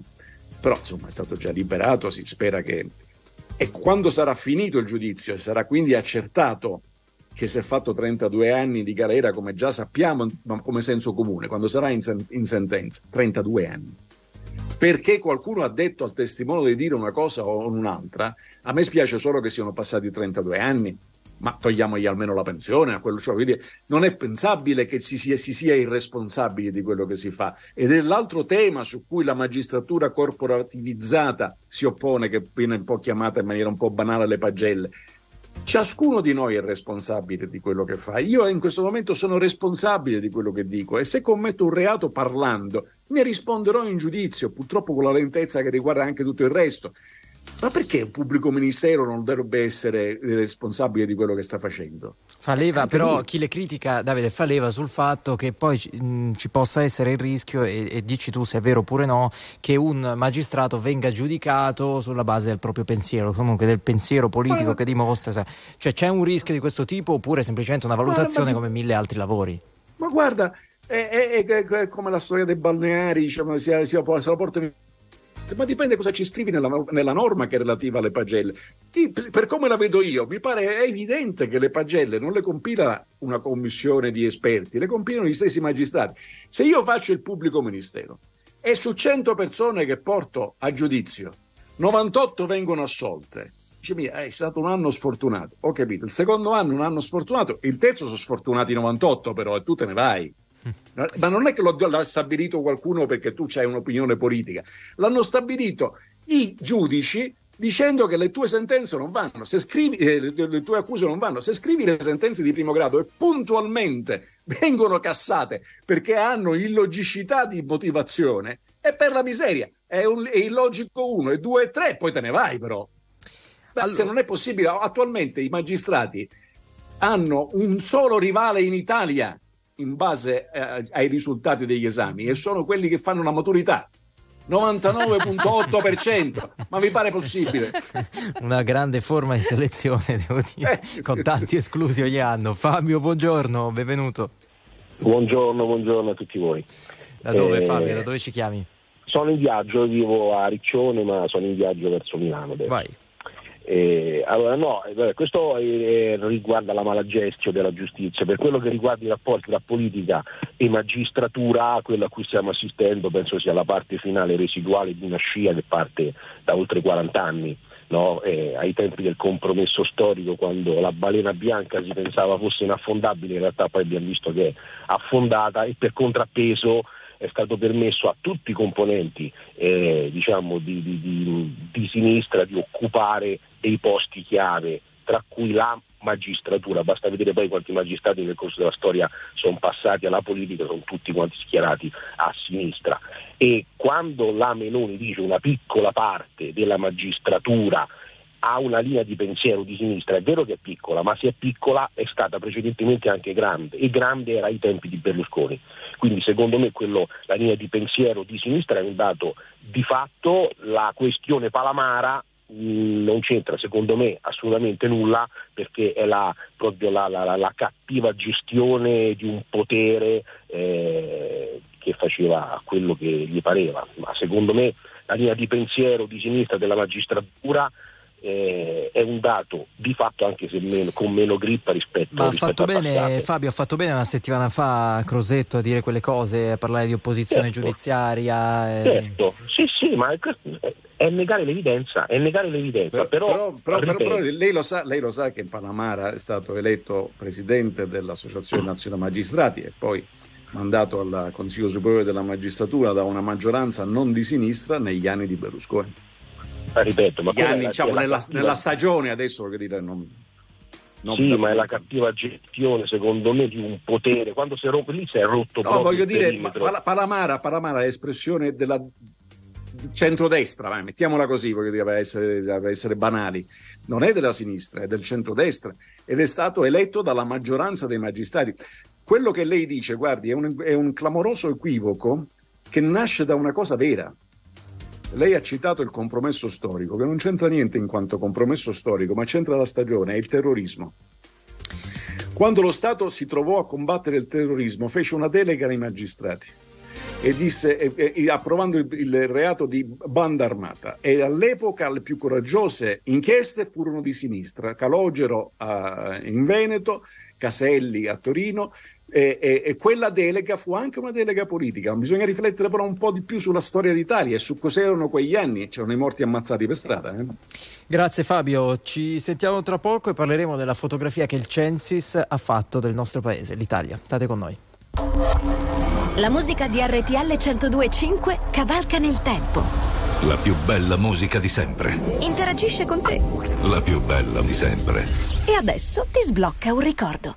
Però insomma è stato già liberato, si spera che, e quando sarà finito il giudizio e sarà quindi accertato che si è fatto trentadue anni di galera, come già sappiamo, ma come senso comune, quando sarà in, sen- in sentenza, trentadue anni, perché qualcuno ha detto al testimone di dire una cosa o un'altra, a me spiace solo che siano passati trentadue anni, ma togliamogli almeno la pensione a quello, cioè, quindi non è pensabile che si sia, si sia irresponsabili di quello che si fa, ed è l'altro tema su cui la magistratura corporativizzata si oppone, che viene un po' chiamata in maniera un po' banale le pagelle. Ciascuno di noi è responsabile di quello che fa. Io in questo momento sono responsabile di quello che dico, e se commetto un reato parlando ne risponderò in giudizio, purtroppo con la lentezza che riguarda anche tutto il resto. Ma perché un pubblico ministero non dovrebbe essere responsabile di quello che sta facendo? Fa leva, anche però lui. Chi le critica, Davide, fa leva sul fatto che poi mh, ci possa essere il rischio, e, e dici tu se è vero oppure no, che un magistrato venga giudicato sulla base del proprio pensiero, comunque del pensiero politico ma... che dimostra. Se... Cioè c'è un rischio di questo tipo oppure semplicemente una valutazione ma, ma... come mille altri lavori? Ma guarda, è, è, è, è come la storia dei balneari, diciamo, se la portano... ma dipende cosa ci scrivi nella, nella norma che è relativa alle pagelle. Io, per come la vedo io, mi pare evidente che le pagelle non le compila una commissione di esperti, le compilano gli stessi magistrati. Se io faccio il pubblico ministero e su cento persone che porto a giudizio novantotto vengono assolte, dice, è stato un anno sfortunato, ho capito, il secondo anno un anno sfortunato, il terzo sono sfortunati novantotto però, e tu te ne vai. Ma non è che l'ha stabilito qualcuno perché tu c'hai un'opinione politica, l'hanno stabilito i giudici dicendo che le tue sentenze non vanno, se scrivi eh, le tue accuse non vanno, se scrivi le sentenze di primo grado e puntualmente vengono cassate perché hanno illogicità di motivazione, è per la miseria, è, un, è illogico uno e due e tre, poi te ne vai però. Beh, allora... se non è possibile, attualmente i magistrati hanno un solo rivale in Italia in base eh, ai risultati degli esami, e sono quelli che fanno la maturità, novantanove virgola otto percento. Ma mi pare possibile? Una grande forma di selezione, devo dire, eh. con tanti esclusi ogni anno. Fabio, buongiorno, benvenuto. Buongiorno, buongiorno a tutti voi. Da dove eh, Fabio, da dove ci chiami? Sono in viaggio, vivo a Riccione, ma sono in viaggio verso Milano adesso. Vai. Eh, allora no, questo eh, riguarda la malagestio della giustizia. Per quello che riguarda i rapporti tra politica e magistratura, quello a cui stiamo assistendo penso sia la parte finale residuale di una scia che parte da oltre quaranta anni, no? Eh, ai tempi del compromesso storico, quando la balena bianca si pensava fosse inaffondabile, in realtà poi abbiamo visto che è affondata, e per contrappeso è stato permesso a tutti i componenti eh, diciamo di, di, di, di sinistra di occupare dei posti chiave, tra cui la magistratura. Basta vedere poi quanti magistrati nel corso della storia sono passati alla politica, sono tutti quanti schierati a sinistra. E quando la Meloni dice una piccola parte della magistratura ha una linea di pensiero di sinistra, è vero che è piccola, ma se è piccola è stata precedentemente anche grande, e grande era ai tempi di Berlusconi. Quindi secondo me quello, la linea di pensiero di sinistra è un dato di fatto. La questione Palamara mh, non c'entra secondo me assolutamente nulla, perché è la, proprio la, la, la cattiva gestione di un potere eh, che faceva quello che gli pareva. Ma secondo me la linea di pensiero di sinistra della magistratura Eh, è un dato di fatto, anche se meno, con meno grippa rispetto, ma rispetto ha fatto bene, Fabio ha fatto bene una settimana fa Crosetto a dire quelle cose, a parlare di opposizione, certo, giudiziaria, eh. Certo, sì sì, ma è, è negare l'evidenza, è negare l'evidenza. Però, però, però, però lei lo sa, lei lo sa che Palamara è stato eletto presidente dell'Associazione Nazionale Magistrati e poi mandato al Consiglio Superiore della Magistratura da una maggioranza non di sinistra negli anni di Berlusconi. Ripeto, ma anni, la, diciamo, nella, cattiva... nella stagione adesso voglio dire, non, non sì, ma è la cattiva gestione secondo me di un potere, quando si rompe lì si è rotto, no, proprio voglio il dire, Palamara, Palamara è espressione della centrodestra, vai, mettiamola così, voglio dire, per essere, per essere banali, non è della sinistra, è del centrodestra, ed è stato eletto dalla maggioranza dei magistrati. Quello che lei dice, guardi, è un, è un clamoroso equivoco che nasce da una cosa vera. Lei ha citato il compromesso storico, che non c'entra niente in quanto compromesso storico, ma c'entra la stagione, è il terrorismo. Quando lo Stato si trovò a combattere il terrorismo, fece una delega ai magistrati e disse, e, e, approvando il, il reato di banda armata, e all'epoca le più coraggiose inchieste furono di sinistra, Calogero a, in Veneto, Caselli a Torino, e, e, e quella delega fu anche una delega politica. Bisogna riflettere però un po' di più sulla storia d'Italia e su cos'erano quegli anni, c'erano i morti ammazzati per strada. eh. Grazie Fabio, ci sentiamo tra poco e parleremo della fotografia che il Censis ha fatto del nostro paese, l'Italia. State con noi. La musica di R T L centodue e cinque cavalca nel tempo. La più bella musica di sempre interagisce con te. La più bella di sempre. E adesso ti sblocca un ricordo.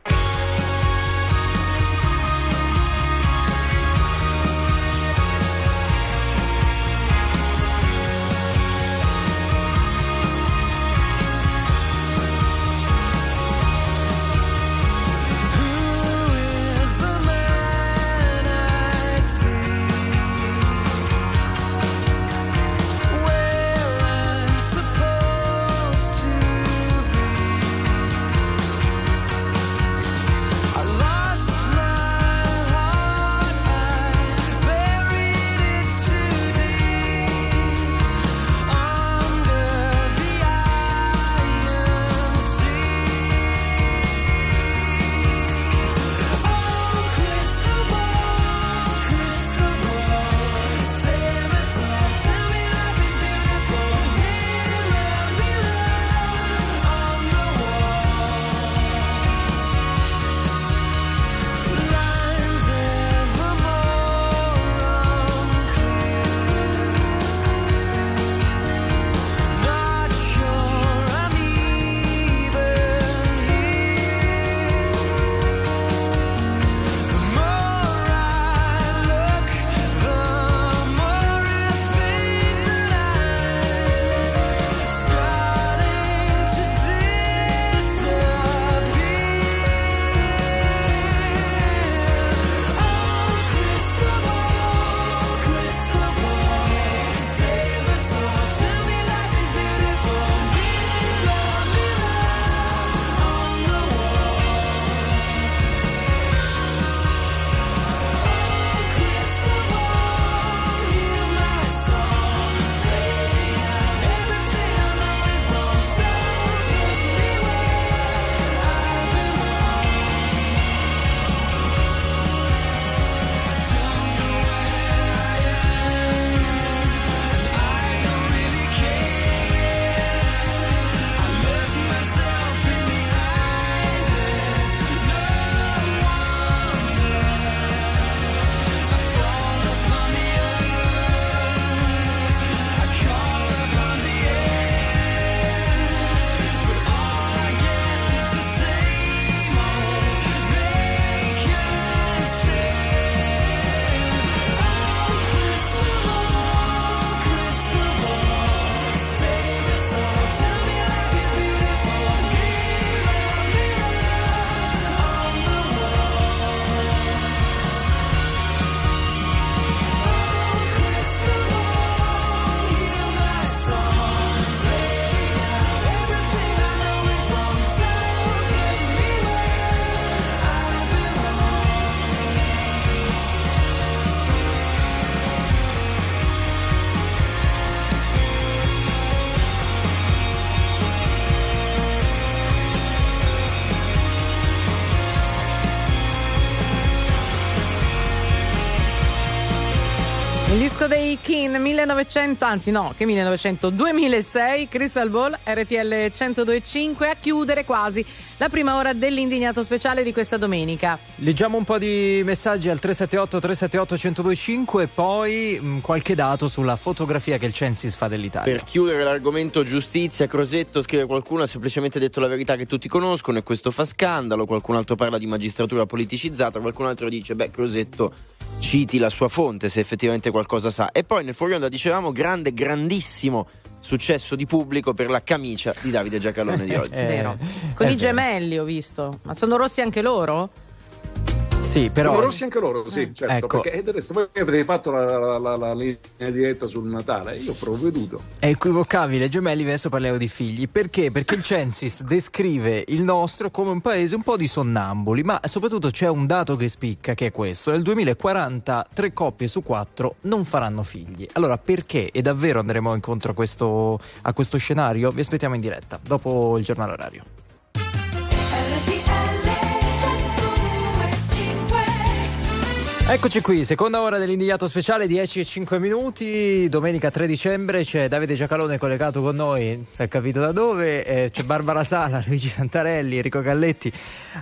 Dei Kin millenovecento, anzi no, che millenovecento, duemilasei, Crystal Ball, R T L centodue e cinque, a chiudere quasi la prima ora dell'Indignato speciale di questa domenica. Leggiamo un po' di messaggi al tre sette otto tre sette otto uno zero due cinque e poi mh, qualche dato sulla fotografia che il Censis fa dell'Italia. Per chiudere l'argomento giustizia, Crosetto scrive: qualcuno ha semplicemente detto la verità che tutti conoscono e questo fa scandalo, qualcun altro parla di magistratura politicizzata, qualcun altro dice beh Crosetto citi la sua fonte se effettivamente qualcosa sa. E poi nel fuori onda dicevamo grande, grandissimo successo di pubblico per la camicia di Davide Giacalone di oggi. È vero. Con è i vero. gemelli ho visto, ma sono rossi anche loro? Sì, però sono rossi anche loro, sì, eh, certo, ecco. Perché del resto voi avete fatto la, la, la linea diretta sul Natale, io ho provveduto. È equivocabile, gemelli, adesso parliamo di figli. Perché? Perché il Censis descrive il nostro come un paese un po' di sonnambuli, ma soprattutto c'è un dato che spicca, che è questo: nel duemilaquaranta tre coppie su quattro non faranno figli. Allora perché? E davvero andremo incontro a questo, a questo scenario? Vi aspettiamo in diretta, dopo il giornale orario. Eccoci qui, seconda ora dell'Indignato speciale, dieci e cinque minuti, domenica tre dicembre, c'è Davide Giacalone collegato con noi, si è capito da dove, eh, c'è Barbara Sala, Luigi Santarelli, Enrico Galletti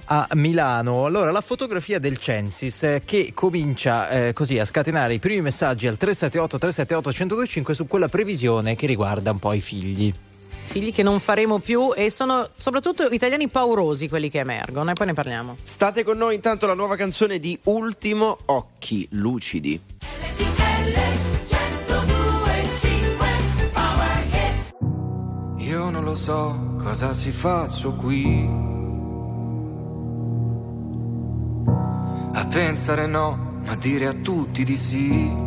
a Milano. Allora, la fotografia del Censis eh, che comincia eh, così a scatenare i primi messaggi al tre sette otto tre sette otto uno zero due cinque su quella previsione che riguarda un po' i figli. Figli che non faremo più, e sono soprattutto italiani paurosi quelli che emergono, e poi ne parliamo. State con noi intanto, la nuova canzone di Ultimo, Occhi Lucidi. Io non lo so cosa si faccio qui, a pensare no, ma dire a tutti di sì.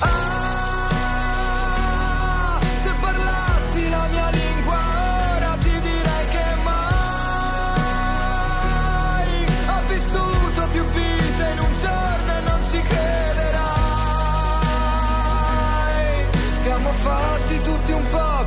Ah, se parlassi la mia lingua ora ti direi che mai ho vissuto più vite in un giorno e non ci credo. Siamo fatti tutti un po'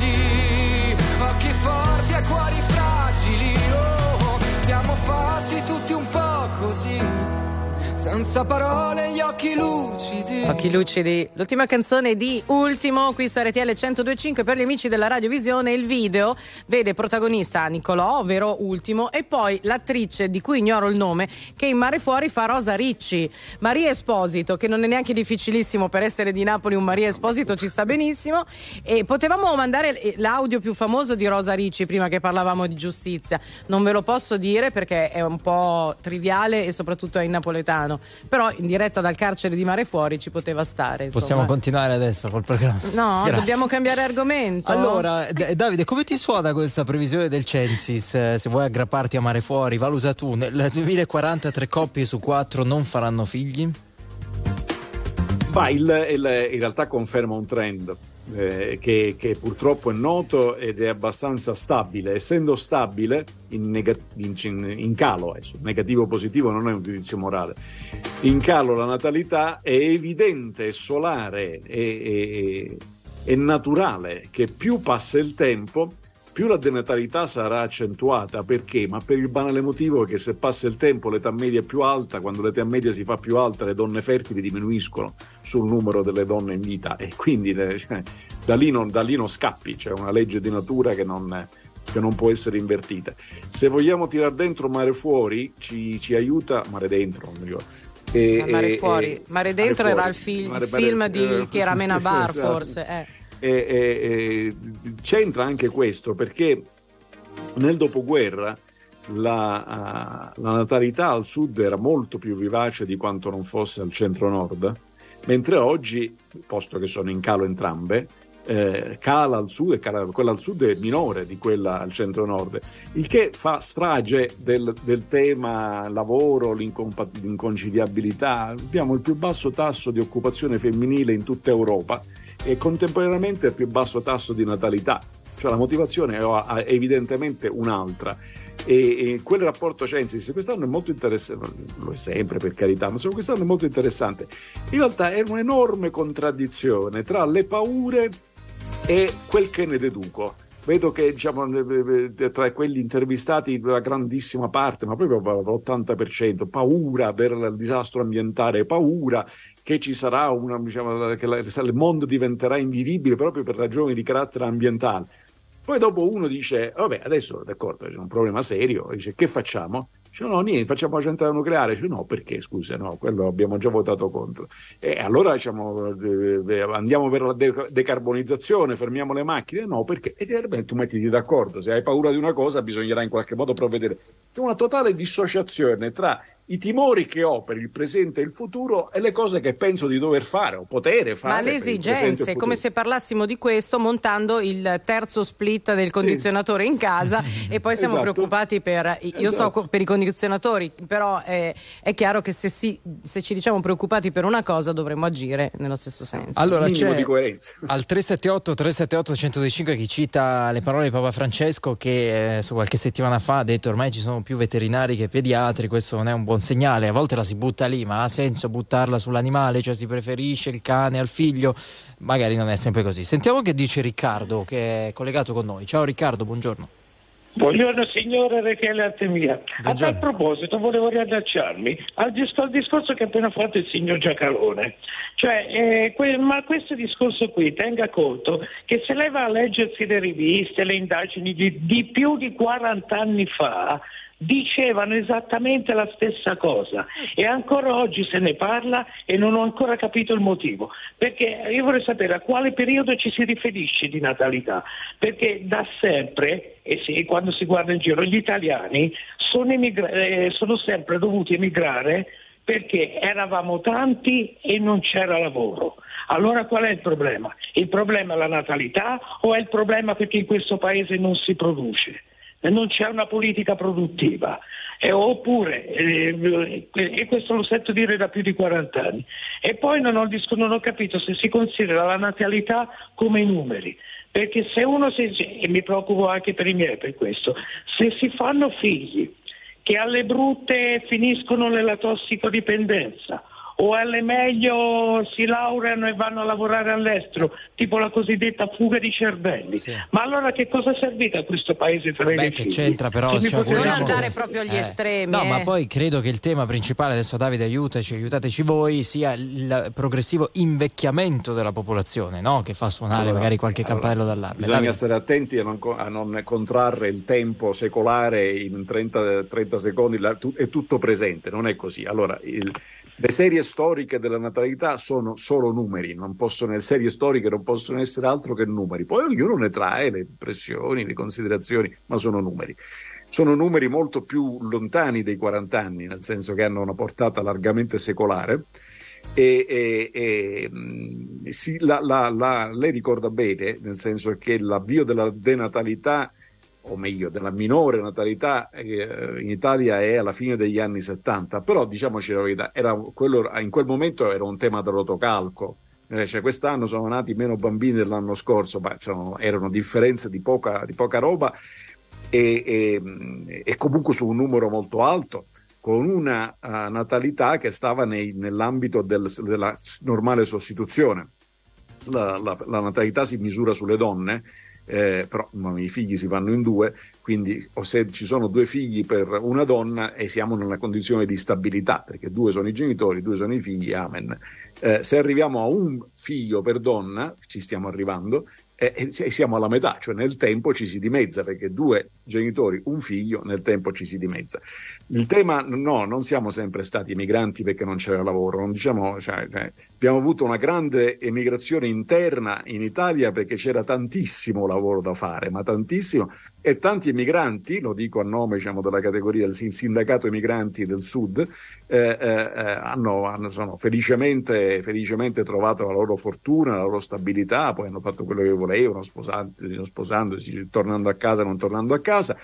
Occhi forti e cuori fragili, oh, siamo fatti tutti un po' così. senza parole, gli occhi lucidi. Occhi lucidi. L'ultima canzone di Ultimo qui su R T L centodue e cinque per gli amici della radiovisione. Il video vede protagonista Nicolò, ovvero Ultimo, e poi l'attrice di cui ignoro il nome, che in Mare Fuori fa Rosa Ricci, Maria Esposito, che non è neanche difficilissimo per essere di Napoli. Un Maria Esposito ci sta benissimo. E potevamo mandare l'audio più famoso di Rosa Ricci prima che parlavamo di giustizia. Non ve lo posso dire perché è un po' triviale e soprattutto è in napoletano, però in diretta dal carcere di Mare Fuori ci poteva stare, insomma. Possiamo continuare adesso col programma? No, grazie. Dobbiamo cambiare argomento. Allora, D- Davide, come ti suona questa previsione del Censis? Eh, se vuoi aggrapparti a Mare Fuori, valuta tu, nel duemilaquaranta tre coppie su quattro non faranno figli? Bah, il, il, in realtà conferma un trend eh, che, che purtroppo è noto ed è abbastanza stabile. Essendo stabile, in, neg- in, in calo, adesso, negativo o positivo non è un giudizio morale, in calo la natalità, è evidente, è solare, è, è, è naturale che più passa il tempo più la denatalità sarà accentuata. Perché? Ma per il banale motivo che se passa il tempo l'età media è più alta, quando l'età media si fa più alta le donne fertili diminuiscono sul numero delle donne in vita, e quindi cioè, da, lì non, da lì non scappi, c'è cioè una legge di natura che non, che non può essere invertita. Se vogliamo tirar dentro Mare Fuori, ci, ci aiuta Mare Dentro, non dico. E, mare, e, fuori. E, mare Dentro mare era fuori. il, fil- mare il mare film di eh, Chiaramena Bar, esatto. forse eh. E, e, e, c'entra anche questo, perché nel dopoguerra la, la natalità al sud era molto più vivace di quanto non fosse al centro-nord, mentre oggi, posto che sono in calo entrambe, eh, cala al sud e cala, quella al sud è minore di quella al centro-nord, il che fa strage del, del tema lavoro, l'inconciliabilità. Abbiamo il più basso tasso di occupazione femminile in tutta Europa e contemporaneamente il più basso tasso di natalità, cioè la motivazione è evidentemente un'altra. E, e quel rapporto Censis quest'anno è molto interessante, lo è sempre per carità, ma quest'anno è molto interessante. In realtà è un'enorme contraddizione tra le paure e quel che ne deduco. Vedo che diciamo, tra quelli intervistati la grandissima parte, ma proprio l'ottanta per cento, paura per il disastro ambientale, paura che ci sarà una, diciamo, che la, il mondo diventerà invivibile proprio per ragioni di carattere ambientale. Poi dopo uno dice, vabbè adesso d'accordo c'è un problema serio, dice che facciamo? Dice no, niente, facciamo la centrale nucleare. Dice no, perché scusa, no, quello abbiamo già votato contro. E allora diciamo andiamo per la de- decarbonizzazione, fermiamo le macchine, no, perché? E beh, tu mettiti d'accordo, se hai paura di una cosa bisognerà in qualche modo provvedere. C'è una totale dissociazione tra i timori che ho per il presente e il futuro e le cose che penso di dover fare o potere fare. Ma le esigenze, come se parlassimo di questo montando il terzo split del condizionatore sì. in casa e poi siamo esatto. preoccupati per io esatto. sto per i condizionatori, però eh, è chiaro che se, si, se ci diciamo preoccupati per una cosa dovremmo agire nello stesso senso. Allora c'è di coerenza. Al tre sette otto tre sette otto uno zero cinque chi cita le parole di Papa Francesco che eh, su qualche settimana fa ha detto ormai ci sono più veterinari che pediatri, questo non è un buon segnale, a volte la si butta lì, ma ha senso buttarla sull'animale, cioè si preferisce il cane al figlio, magari non è sempre così. Sentiamo che dice Riccardo che è collegato con noi. Ciao Riccardo, buongiorno. Buongiorno signore R T L Artemia. A tal proposito volevo riallacciarmi al, dis- al discorso che ha appena fatto il signor Giacalone, cioè, eh, que- ma questo discorso qui tenga conto che se lei va a leggersi le riviste, le indagini di, di più di quaranta anni fa dicevano esattamente la stessa cosa e ancora oggi se ne parla e non ho ancora capito il motivo, perché io vorrei sapere a quale periodo ci si riferisce di natalità, perché da sempre, e sì, quando si guarda in giro, gli italiani sono, emigra- eh, sono sempre dovuti emigrare perché eravamo tanti e non c'era lavoro. Allora qual è il problema? Il problema è la natalità o è il problema perché in questo paese non si produce? Non c'è una politica produttiva, eh, oppure, eh, e questo lo sento dire da più di quaranta anni, e poi non ho, non ho capito se si considera la natalità come numeri, perché se uno, si, e mi preoccupo anche per i miei per questo, se si fanno figli che alle brutte finiscono nella tossicodipendenza o alle meglio si laureano e vanno a lavorare all'estero, tipo la cosiddetta fuga di cervelli. Sì. Ma allora che cosa è servito a questo paese tra i Beh, che c'entra però che cioè, non andare proprio agli eh. estremi. No, eh. ma poi credo che il tema principale, adesso Davide aiutaci, aiutateci voi, sia il progressivo invecchiamento della popolazione, no? Che fa suonare allora, magari qualche allora, campanello d'allarme. Bisogna Davide. stare attenti a non, a non contrarre il tempo secolare in trenta, trenta secondi, la, tu, è tutto presente, non è così. Allora, il, le serie storiche della natalità sono solo numeri, non possono, le serie storiche non possono essere altro che numeri. Poi ognuno ne trae le impressioni, le considerazioni, ma sono numeri. Sono numeri molto più lontani dei quaranta anni, nel senso che hanno una portata largamente secolare. E, e, e sì, la, la, la, lei ricorda bene, nel senso che l'avvio della denatalità, o meglio della minore natalità eh, in Italia è alla fine degli anni settanta, però diciamoci la verità, era quello, in quel momento era un tema da rotocalco, eh, cioè quest'anno sono nati meno bambini dell'anno scorso, ma cioè, erano differenze di poca, di poca roba e, e, e comunque su un numero molto alto, con una uh, natalità che stava nei, nell'ambito del, della normale sostituzione. La, la, la natalità si misura sulle donne, eh, però ma i figli si fanno in due, quindi o se ci sono due figli per una donna e siamo in una condizione di stabilità, perché due sono i genitori, due sono i figli, amen. Eh, se arriviamo a un figlio per donna, ci stiamo arrivando, e siamo alla metà, cioè nel tempo ci si dimezza, perché due genitori, un figlio, nel tempo ci si dimezza. Il tema, no, non siamo sempre stati migranti perché non c'era lavoro, non diciamo, cioè, cioè, abbiamo avuto una grande emigrazione interna in Italia perché c'era tantissimo lavoro da fare, ma tantissimo, e tanti emigranti, lo dico a nome diciamo della categoria del sindacato emigranti del sud, eh, eh, hanno, hanno sono felicemente, felicemente trovato la loro fortuna, la loro stabilità, poi hanno fatto quello che volevano. Volevano sposandosi, non sposandosi, tornando a casa, non tornando a casa.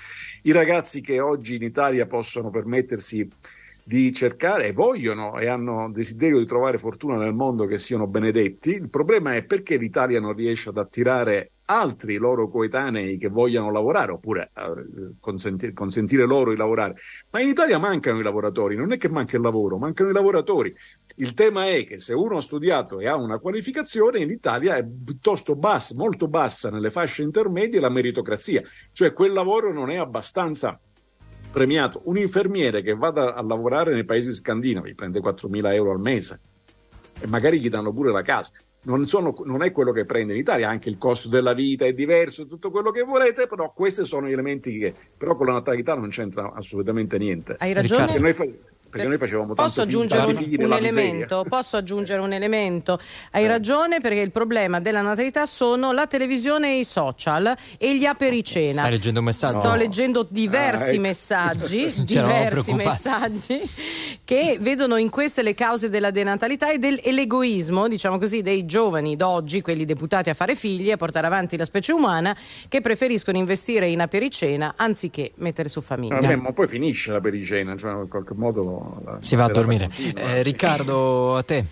I ragazzi che oggi in Italia possono permettersi di cercare e vogliono e hanno desiderio di trovare fortuna nel mondo, che siano benedetti. Il problema è perché l'Italia non riesce ad attirare altri loro coetanei che vogliano lavorare, oppure eh, consentire, consentire loro di lavorare. Ma in Italia mancano i lavoratori, non è che manca il lavoro, mancano i lavoratori. Il tema è che se uno ha studiato e ha una qualificazione, in Italia è piuttosto bassa, molto bassa nelle fasce intermedie la meritocrazia, cioè quel lavoro non è abbastanza premiato. Un infermiere che vada a lavorare nei paesi scandinavi prende quattromila euro al mese e magari gli danno pure la casa. Non, sono, non è quello che prende in Italia, anche il costo della vita è diverso, tutto quello che volete, però questi sono gli elementi che però con la natalità non c'entra assolutamente niente. Hai ragione. Perché noi, fa, perché noi facevamo tanto aggiungere un, un elemento, posso aggiungere un elemento. Hai eh. ragione, perché il problema della natalità sono la televisione e i social e gli apericena. Stai leggendo un messaggio? Sto no. leggendo diversi ah, messaggi, eh. diversi messaggi che vedono in queste le cause della denatalità e dell'egoismo, diciamo così, dei giovani d'oggi, quelli deputati a fare figli, a portare avanti la specie umana, che preferiscono investire in apericena anziché mettere su famiglia. Vabbè, ma poi finisce l'apericena, cioè in qualche modo la, si va a dormire. Eh, Riccardo, a te.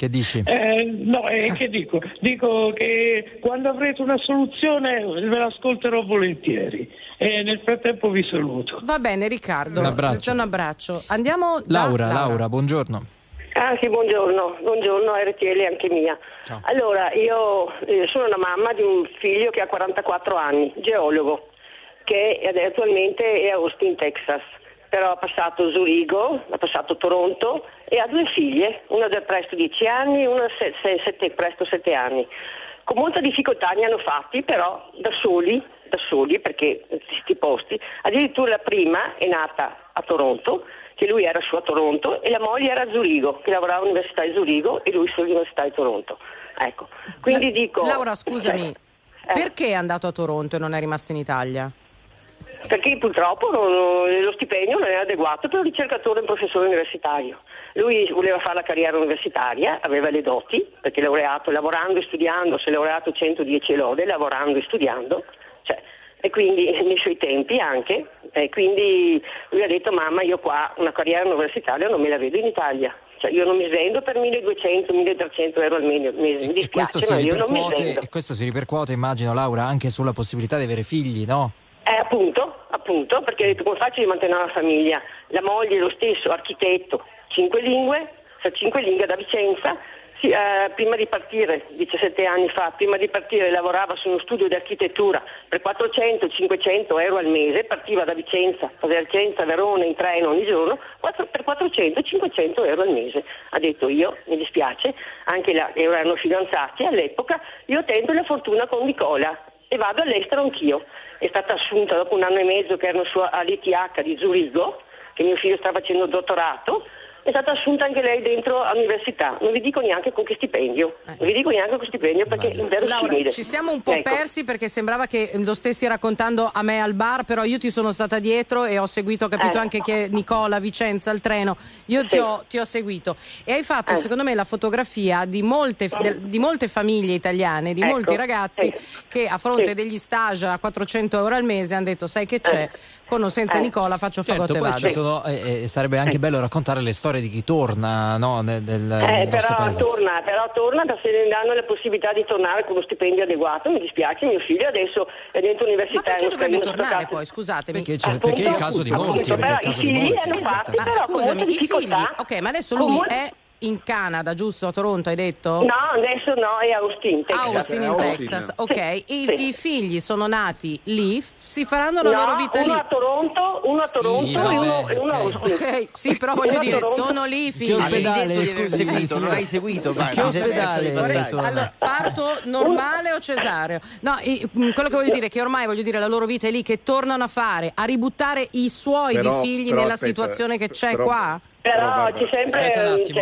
Che dici? Eh, no, eh, che dico? Dico che quando avrete una soluzione ve l'ascolterò volentieri. E nel frattempo vi saluto. Va bene, Riccardo. Un abbraccio. Un abbraccio. Andiamo da Laura, Laura. Laura, buongiorno. Ah sì, buongiorno, buongiorno R T L anche mia. Ciao. Allora, io eh, sono una mamma di un figlio che ha quarantaquattro anni, geologo, che attualmente è a Austin, Texas, però ha passato Zurigo, ha passato Toronto e ha due figlie, una da presto dieci anni e una se, se, sette, presto sette anni. Con molta difficoltà ne hanno fatti, però da soli, da soli perché questi posti, addirittura la prima è nata a Toronto, che lui era su a Toronto, e la moglie era a Zurigo, che lavorava all'università di Zurigo e lui sull'università di Toronto. Ecco, quindi la, dico... Laura, scusami, eh, perché è andato a Toronto e non è rimasto in Italia? Perché purtroppo non, lo stipendio non era adeguato per un ricercatore e un professore universitario. Lui voleva fare la carriera universitaria, aveva le doti, perché laureato, lavorando e studiando, si è laureato centodieci lode, lavorando e studiando, cioè, e quindi nei suoi tempi anche, e quindi lui ha detto: mamma, io qua una carriera universitaria non me la vedo in Italia. Cioè io non mi svendo per milleduecento, milletrecento euro al mese, mi dispiace, questo si ma io non mi svendo. E questo si ripercuote, immagino, Laura, anche sulla possibilità di avere figli, no? Eh, appunto, appunto, perché come faccio di mantenere la famiglia? La moglie è lo stesso, architetto, cinque lingue, cioè cinque linghe, da Vicenza. Sì, eh, prima di partire, diciassette anni fa, prima di partire lavorava su uno studio di architettura per quattrocento cinquecento euro al mese, partiva da Vicenza, Vicenza, Verona in treno ogni giorno, per quattrocento cinquecento euro al mese. Ha detto io, mi dispiace, anche là erano fidanzati all'epoca, io tendo la fortuna con Nicola e vado all'estero anch'io. È stata assunta dopo un anno e mezzo che ero all'I T H di Zurigo, che mio figlio sta facendo il dottorato. È stata assunta anche lei dentro all'università, non vi dico neanche con che stipendio, eh. non vi dico neanche con che stipendio perché è Laura, ci siamo un po' ecco. persi perché sembrava che lo stessi raccontando a me al bar, però io ti sono stata dietro e ho seguito, ho capito eh. anche che Nicola, Vicenza, il treno, io sì. ti, ho, ti ho seguito e hai fatto eh. secondo me la fotografia di molte, di molte famiglie italiane, di ecco. molti ragazzi eh. che a fronte sì. degli stage a quattrocento euro al mese hanno detto sai che c'è, eh. con o senza eh. Nicola faccio fagotte certo, vado. Ci sono, eh, sarebbe anche eh. bello raccontare le storie di chi torna, no? Nel, nel eh, però paese. torna, però torna, se ne danno la possibilità di tornare con uno stipendio adeguato. Mi dispiace, mio figlio adesso è dentro l'università. Ma perché dovrebbe tornare stato... poi? Scusatemi. Perché, c'è, appunto, perché è il caso di molti. Appunto, perché però, i figli hanno fatto, esatto. però scusami, i figli. Ok, ma adesso lui molto... è in Canada, giusto? A Toronto hai detto? No, adesso no, è Austin, Texas. Austin in Texas, ok. Sì, I, sì. I figli sono nati lì, si faranno la no, loro vita uno lì. Uno a Toronto, uno a Toronto sì, vabbè, e uno, e uno sì. a Austin. Okay. Sì, però voglio dire, Toronto. sono lì i figli. Che ospedale? Hai detto, scusi, seguito, non hai seguito. Vai, che ospedale? Vorrei, allora, parto normale o cesareo? No, i, quello che voglio dire è che ormai voglio dire la loro vita è lì, che tornano a fare, a ributtare i suoi però, di figli però, nella aspetta, situazione che c'è però, qua. Però c'è sempre aspetta un attimo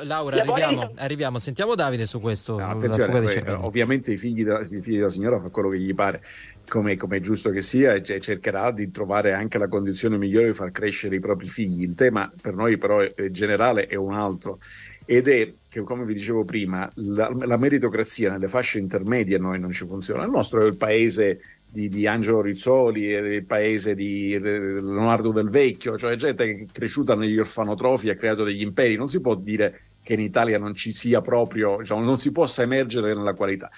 c'è... Laura, arriviamo, arriviamo sentiamo Davide su questo no, attenzione, poi, ovviamente i figli, della, i figli della signora fa quello che gli pare come è giusto che sia e cercherà di trovare anche la condizione migliore di far crescere i propri figli. Il tema per noi però è, è generale è un altro ed è che come vi dicevo prima la, la meritocrazia nelle fasce intermedie a noi non ci funziona. Il nostro è il paese Di, di Angelo Rizzoli, il paese di Leonardo Del Vecchio, cioè gente che è cresciuta negli orfanotrofi, ha creato degli imperi. Non si può dire che in Italia non ci sia proprio, diciamo, non si possa emergere nella qualità.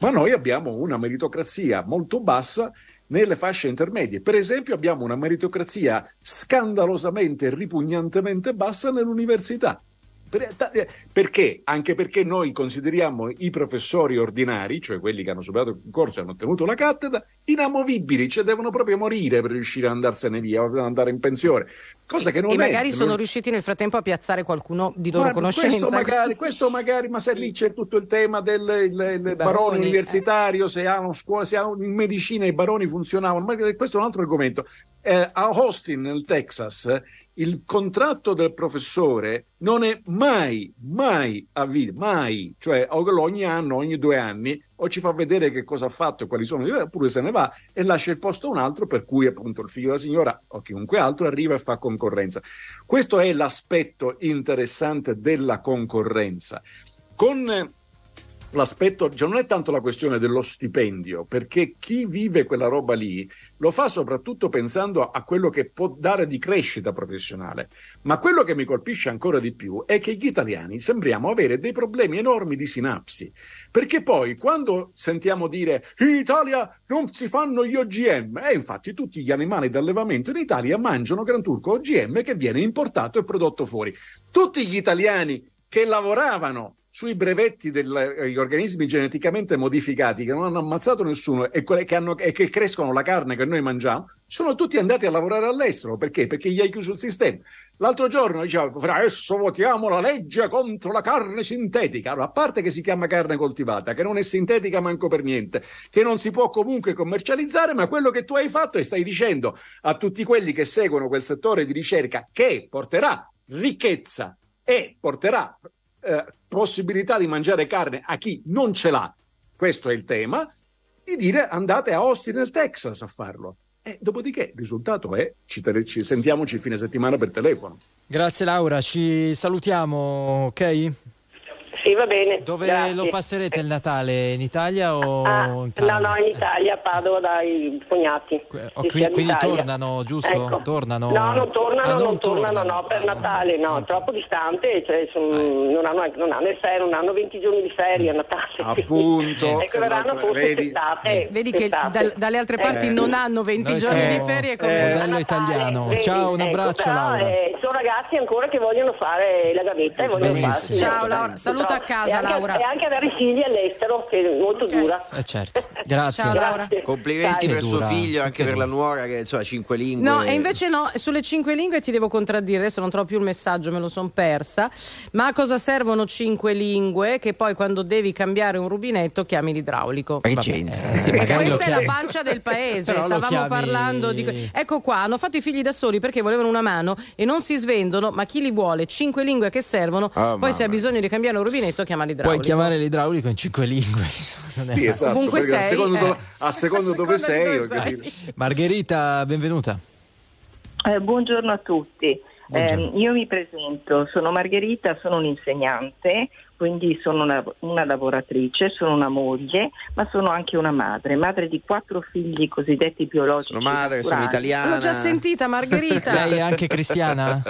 Ma noi abbiamo una meritocrazia molto bassa nelle fasce intermedie. Per esempio abbiamo una meritocrazia scandalosamente, ripugnantemente bassa nell'università. Perché? Anche perché noi consideriamo i professori ordinari, cioè quelli che hanno superato il corso e hanno ottenuto la cattedra, inamovibili, cioè devono proprio morire per riuscire ad andarsene via, ad andare in pensione, cosa che non e è. E magari sono non... riusciti nel frattempo a piazzare qualcuno di loro ma conoscenza. Questo magari, questo magari, ma se lì c'è tutto il tema del il, il barone universitario, eh. se hanno scuola, se hanno in medicina i baroni funzionavano, ma questo è un altro argomento. Eh, a Austin, nel Texas, il contratto del professore non è mai, mai a vita, mai, cioè ogni anno, ogni due anni, o ci fa vedere che cosa ha fatto e quali sono, oppure se ne va e lascia il posto a un altro per cui appunto il figlio della signora o chiunque altro arriva e fa concorrenza. Questo è l'aspetto interessante della concorrenza. Con l'aspetto, cioè non è tanto la questione dello stipendio, perché chi vive quella roba lì lo fa soprattutto pensando a quello che può dare di crescita professionale, ma quello che mi colpisce ancora di più è che gli italiani sembriamo avere dei problemi enormi di sinapsi, perché poi quando sentiamo dire in Italia non si fanno gli O G M, e infatti tutti gli animali d'allevamento in Italia mangiano Gran Turco O G M che viene importato e prodotto fuori. Tutti gli italiani che lavoravano sui brevetti degli organismi geneticamente modificati che non hanno ammazzato nessuno e, che hanno, e che crescono la carne che noi mangiamo, sono tutti andati a lavorare all'estero. Perché? Perché gli hai chiuso il sistema. L'altro giorno dicevano, adesso votiamo la legge contro la carne sintetica. Allora, a parte che si chiama carne coltivata, che non è sintetica manco per niente, che non si può comunque commercializzare, ma quello che tu hai fatto e stai dicendo a tutti quelli che seguono quel settore di ricerca che porterà ricchezza e porterà Eh, possibilità di mangiare carne a chi non ce l'ha, questo è il tema, di dire andate a Austin nel Texas a farlo. E dopodiché il risultato è, ci, te- ci sentiamoci fine settimana per telefono. Grazie Laura, ci salutiamo, ok? Sì, va bene. Dove grazie. Lo passerete il Natale? In Italia o ah, in Calabria? No, no, in Italia, a Padova dai cognati. Oh, quindi quindi tornano, giusto? Ecco. Tornano? No, non tornano, ah, non, non tornano, tornano, no, per Natale, no, troppo distante, cioè son, eh. non hanno non hanno il ferie, non hanno venti giorni di ferie a Natale. Appunto. Ecco, verranno forse testate. Vedi che dal, dalle altre parti eh. non hanno venti Noi giorni di ferie come eh, modello italiano. Vedi, ciao, un ecco, abbraccio però, Laura. Eh, sono ragazzi ancora che vogliono fare la gavetta e vogliono farsi. Ciao Laura, saluto a casa e anche, Laura e anche avere figli all'estero che è molto okay. dura eh certo grazie Ciao, Laura. Complimenti Dai, per dura. Suo figlio anche che per dura. La nuora che insomma cinque lingue no e invece no sulle cinque lingue ti devo contraddire adesso non trovo più il messaggio me lo son persa ma a cosa servono cinque lingue che poi quando devi cambiare un rubinetto chiami l'idraulico e c'entra eh, sì, questa è la pancia del paese stavamo chiami... parlando di ecco qua hanno fatto i figli da soli perché volevano una mano e non si svendono ma chi li vuole cinque lingue che servono oh, poi mamma. Se ha bisogno di cambiare un rubinetto chiama l'idraulico. Puoi chiamare l'idraulico in cinque lingue. Non è sì, esatto, ovunque sei. A secondo, eh. do, a secondo dove sei. sei. Margherita, benvenuta. Eh, buongiorno a tutti. Buongiorno. Eh, io mi presento, sono Margherita, sono un'insegnante, quindi sono una, una lavoratrice, sono una moglie, ma sono anche una madre, madre di quattro figli cosiddetti biologici. Sono madre, naturali. Sono italiana. L'ho già sentita, Margherita. Lei è anche cristiana?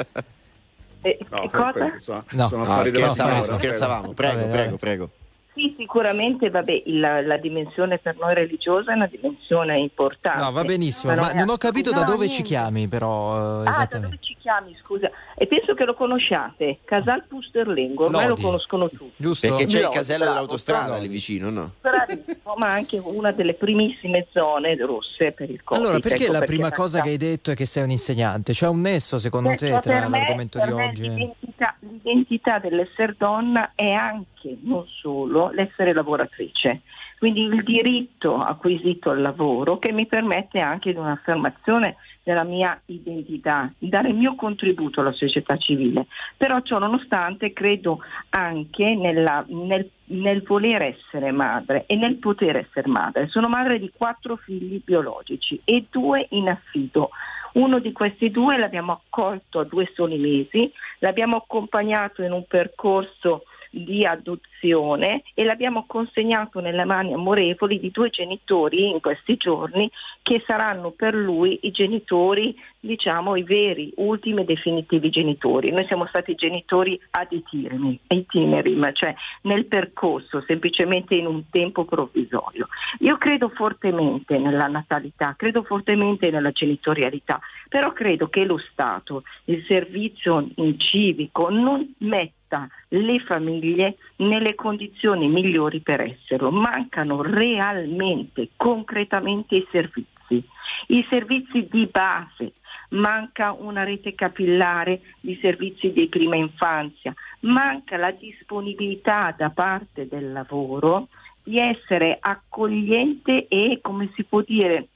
Eh, no, cosa? Prego, so, no, sono no scherzavamo, no, scherzavamo. Prego, prego, prego, prego. Sì, sicuramente, vabbè, la, la dimensione per noi religiosa è una dimensione importante. No, va benissimo, ma, ma non ho capito no, da dove niente. Ci chiami, però. Eh, ah, da dove ci chiami, scusa. E penso che lo conosciate, Casal Pusterlengo, ormai Lodi. Lo conoscono tutti. Giusto. Perché c'è Lodi, il casello bravo, dell'autostrada bravo. Lì vicino, no? Bravissimo, ma anche una delle primissime zone rosse per il Covid. Allora, perché ecco la perché prima cosa che hai detto è che sei un insegnante? C'è un nesso, secondo cioè, te, cioè, tra me, l'argomento di oggi? L'identità, l'identità dell'essere donna è anche, non solo, l'essere lavoratrice. Quindi il diritto acquisito al lavoro che mi permette anche di un'affermazione della mia identità, di dare il mio contributo alla società civile. Però ciò nonostante credo anche nella, nel, nel voler essere madre e nel poter essere madre. Sono madre di quattro figli biologici e due in affido. Uno di questi due l'abbiamo accolto a due soli mesi, l'abbiamo accompagnato in un percorso di adozione e l'abbiamo consegnato nelle mani amorevoli di due genitori in questi giorni che saranno per lui i genitori, diciamo, i veri, ultimi e definitivi genitori. Noi siamo stati genitori ad itinerem, itinerem, cioè nel percorso, semplicemente in un tempo provvisorio. Io credo fortemente nella natalità, credo fortemente nella genitorialità, però credo che lo Stato, il servizio civico non mette le famiglie nelle condizioni migliori per esserlo. Mancano realmente, concretamente i servizi, i servizi di base, manca una rete capillare di servizi di prima infanzia, manca la disponibilità da parte del lavoro di essere accogliente e, come si può dire,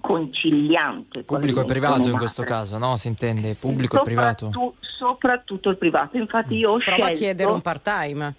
conciliante. Pubblico e privato in questo caso, no? Si intende pubblico sì, e privato? Soprattutto il privato. Infatti io ho Prova scelto... Prova a chiedere un part-time.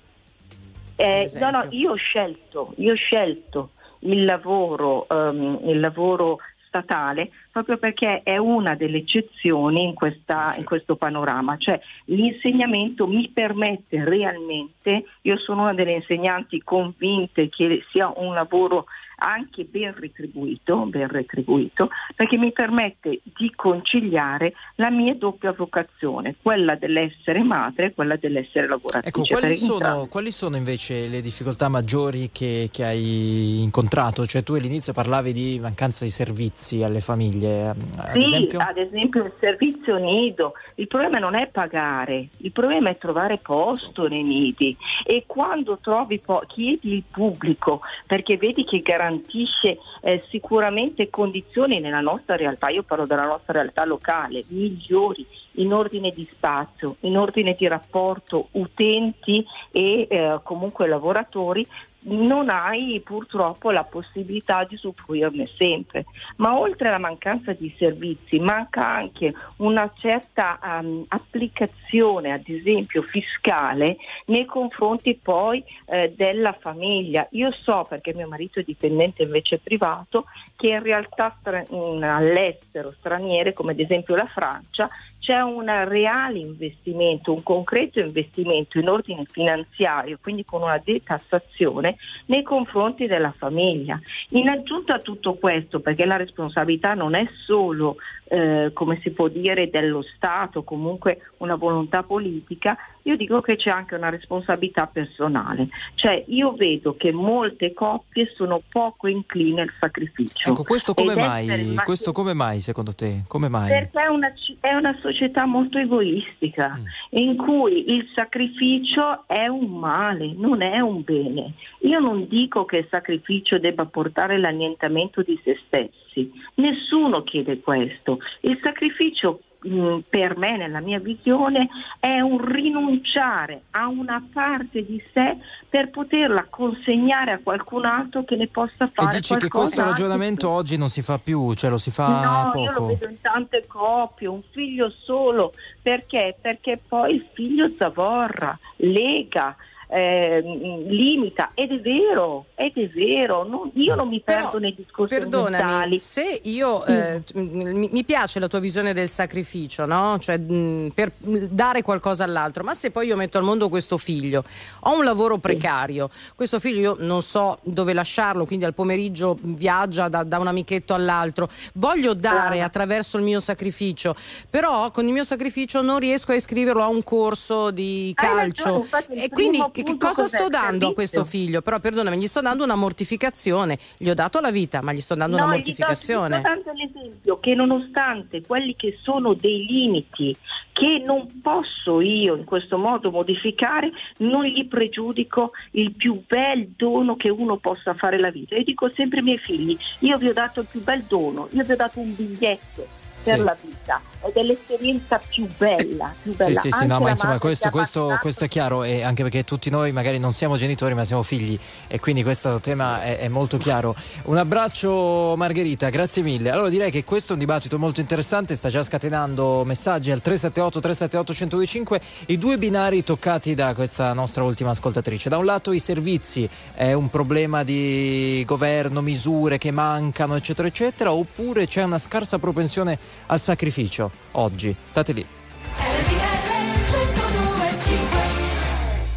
Eh, no, no, io ho scelto, io ho scelto il lavoro, um, il lavoro statale proprio perché è una delle eccezioni in, questa, in questo panorama, cioè l'insegnamento mi permette realmente, io sono una delle insegnanti convinte che sia un lavoro anche ben retribuito, ben retribuito, perché mi permette di conciliare la mia doppia vocazione, quella dell'essere madre e quella dell'essere lavoratrice. Ecco, quali sono, quali sono invece le difficoltà maggiori che, che hai incontrato? Cioè tu all'inizio parlavi di mancanza di servizi alle famiglie. Ad sì, esempio? Ad esempio il servizio nido, il problema non è pagare, il problema è trovare posto nei nidi e quando trovi po- chiedi il pubblico, perché vedi che garantisce garantisce eh, sicuramente condizioni nella nostra realtà, io parlo della nostra realtà locale, migliori in ordine di spazio, in ordine di rapporto utenti e eh, comunque lavoratori, non hai purtroppo la possibilità di usufruirne sempre. Ma oltre alla mancanza di servizi manca anche una certa um, applicazione, ad esempio fiscale, nei confronti poi eh, della famiglia. Io so, perché mio marito è dipendente invece privato, che in realtà stra- in, all'estero, straniere come ad esempio la Francia, c'è un reale investimento, un concreto investimento in ordine finanziario, quindi con una detassazione nei confronti della famiglia. In aggiunta a tutto questo, perché la responsabilità non è solo, eh, come si può dire, dello Stato, comunque una volontà politica, io dico che c'è anche una responsabilità personale. Cioè io vedo che molte coppie sono poco incline al sacrificio. Ecco, questo come mai? Questo come mai, secondo te? Come mai? Perché è una, è una società molto egoistica, mm. in cui il sacrificio è un male, non è un bene. Io non dico che il sacrificio debba portare all'annientamento di se stessi, nessuno chiede questo. Il sacrificio, mh, per me, nella mia visione, è un rinunciare a una parte di sé per poterla consegnare a qualcun altro che ne possa fare. E dici che questo ragionamento oggi non si fa più, cioè lo si fa no, poco? No, io lo vedo in tante coppie, un figlio solo, perché? Perché poi il figlio zavorra, lega, Eh, limita, ed è vero, ed è vero, non, io non mi perdo però nei discorsi mentali. Se io eh, mi, mi piace la tua visione del sacrificio, no? Cioè mh, per dare qualcosa all'altro, ma se poi io metto al mondo questo figlio, ho un lavoro precario, questo figlio io non so dove lasciarlo, quindi al pomeriggio viaggia da, da un amichetto all'altro, voglio dare attraverso il mio sacrificio, però con il mio sacrificio non riesco a iscriverlo a un corso di calcio, ah, ragione, e quindi che, che cosa sto dando a questo figlio? Però perdonami, gli sto dando una mortificazione, gli ho dato la vita, ma gli sto dando no, una mortificazione. Gli do, gli sto dando l'esempio che nonostante quelli che sono dei limiti che non posso io in questo modo modificare, non gli pregiudico il più bel dono che uno possa fare alla vita. Io dico sempre ai miei figli, io vi ho dato il più bel dono, io vi ho dato un biglietto per sì. la vita, ed è l'esperienza più bella, più bella. Sì, sì, sì, no, ma insomma questo, questo, questo è chiaro, e anche perché tutti noi magari non siamo genitori ma siamo figli, e quindi questo tema è, è molto chiaro. Un abbraccio Margherita, grazie mille. Allora direi che questo è un dibattito molto interessante, sta già scatenando messaggi al tre sette otto tre sette otto uno zero due cinque. I due binari toccati da questa nostra ultima ascoltatrice: da un lato i servizi, è un problema di governo, misure che mancano eccetera eccetera, oppure c'è una scarsa propensione al sacrificio oggi. State lì.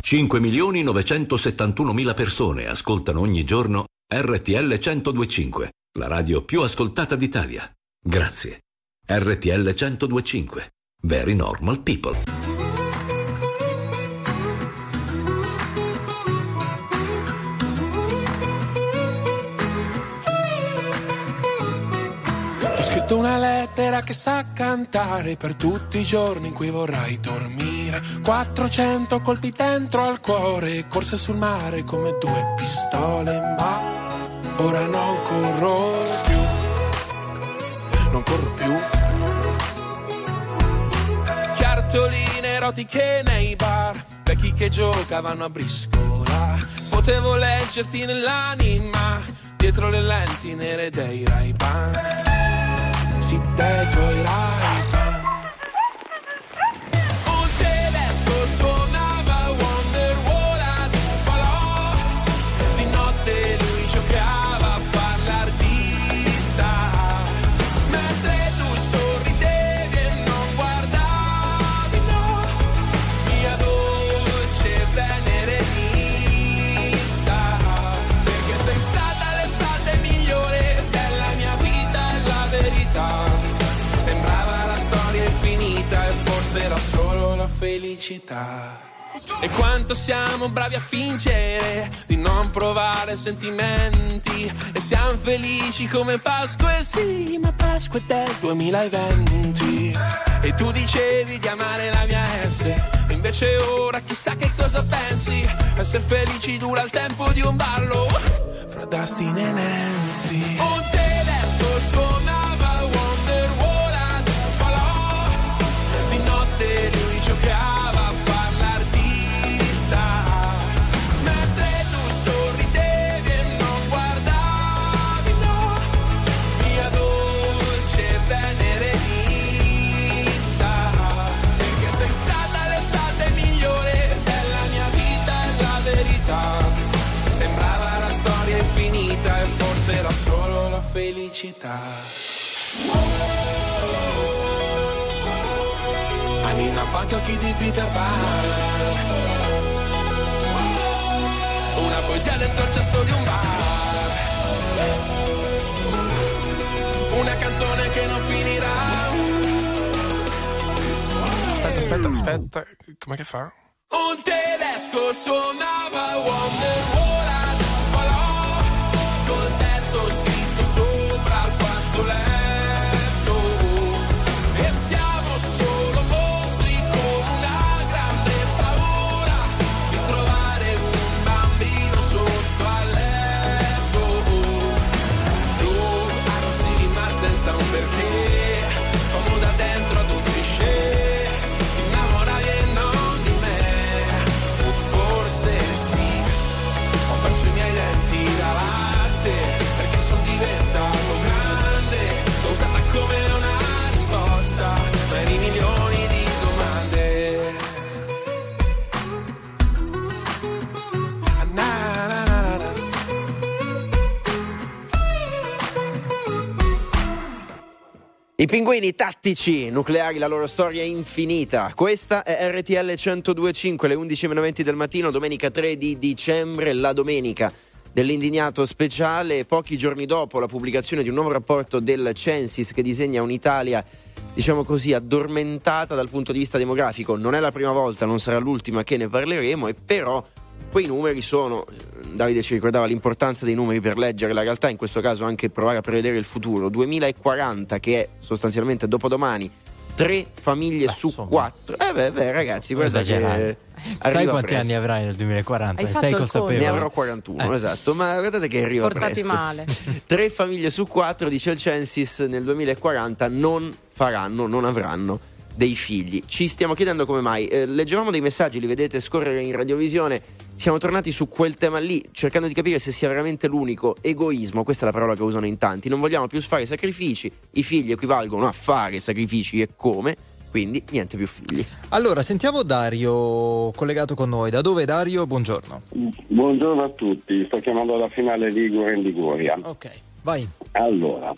cinque milioni novecentosettantunomila persone ascoltano ogni giorno R T L centodue e cinque, la radio più ascoltata d'Italia. Grazie. R T L centodue e cinque, Very Normal People. Una lettera che sa cantare per tutti i giorni in cui vorrai dormire. Quattrocento colpi dentro al cuore, corse sul mare come due pistole. Ma ora non corro più, non corro più. Cartoline erotiche nei bar, vecchi che giocavano a briscola. Potevo leggerti nell'anima, dietro le lenti nere dei Ray-Ban. Dietro i Ray-Ban un tedesco suonava Wonder Wall ad un falò. Di notte lui giocava a far l'artista, mentre tu sorridevi e non guardavi, no. Mia dolce Veneredista, perché sei stata l'estate migliore della mia vita e la verità. Era solo la felicità. E quanto siamo bravi a fingere di non provare sentimenti, e siamo felici come Pasqua, e sì, ma Pasqua è del duemilaventi. E tu dicevi di amare la mia S, e invece ora chissà che cosa pensi. Essere felici dura il tempo di un ballo fra Dustin e Nancy. Un tedesco suonava Wonder Wall ad un falò, di notte lui giocava a far l'artista, mentre tu sorridevi e non guardavi, no. Mia dolce Veneredista, perché sei stata l'estate migliore della mia vita e la verità. Sembrava la storia infinita e forse era solo la felicità. Oh, oh, oh, oh. Anina fantocchi di Peter Pan, una poesia dentro il cesso di un bar, una canzone che non finirà. Aspetta, aspetta, aspetta, com'è che fa? Un tedesco suonava Wonder Woman, falò col testo scritto sopra il fazzoletto. I pinguini tattici nucleari, la loro storia è infinita. Questa è R T L centodue e cinque, le undici e venti del mattino, domenica tre di dicembre, la domenica dell'Indignato speciale. Pochi giorni dopo la pubblicazione di un nuovo rapporto del Censis che disegna un'Italia, diciamo così, addormentata dal punto di vista demografico. Non è la prima volta, non sarà l'ultima che ne parleremo, e però quei numeri sono, Davide ci ricordava l'importanza dei numeri per leggere la realtà, in questo caso anche provare a prevedere il futuro. duemilaquaranta, che è sostanzialmente dopodomani, tre famiglie beh, su insomma. quattro. Eh beh, beh ragazzi, guarda che sai quanti presto. Anni avrai nel duemilaquaranta? Hai sei consapevole? Ne avrò quarantuno, eh. esatto, ma guardate che arriva portati presto. Male. Tre famiglie su quattro, dice il Censis, nel duemilaquaranta non faranno, non avranno dei figli. Ci stiamo chiedendo come mai. Eh, leggevamo dei messaggi, li vedete scorrere in radiovisione. Siamo tornati su quel tema lì, cercando di capire se sia veramente l'unico egoismo, questa è la parola che usano in tanti. Non vogliamo più fare sacrifici, i figli equivalgono a fare sacrifici e come, quindi niente più figli. Allora sentiamo Dario collegato con noi. Da dove, Dario? Buongiorno. Buongiorno a tutti, sto chiamando alla finale Ligure in Liguria. Ok. Vai. Allora,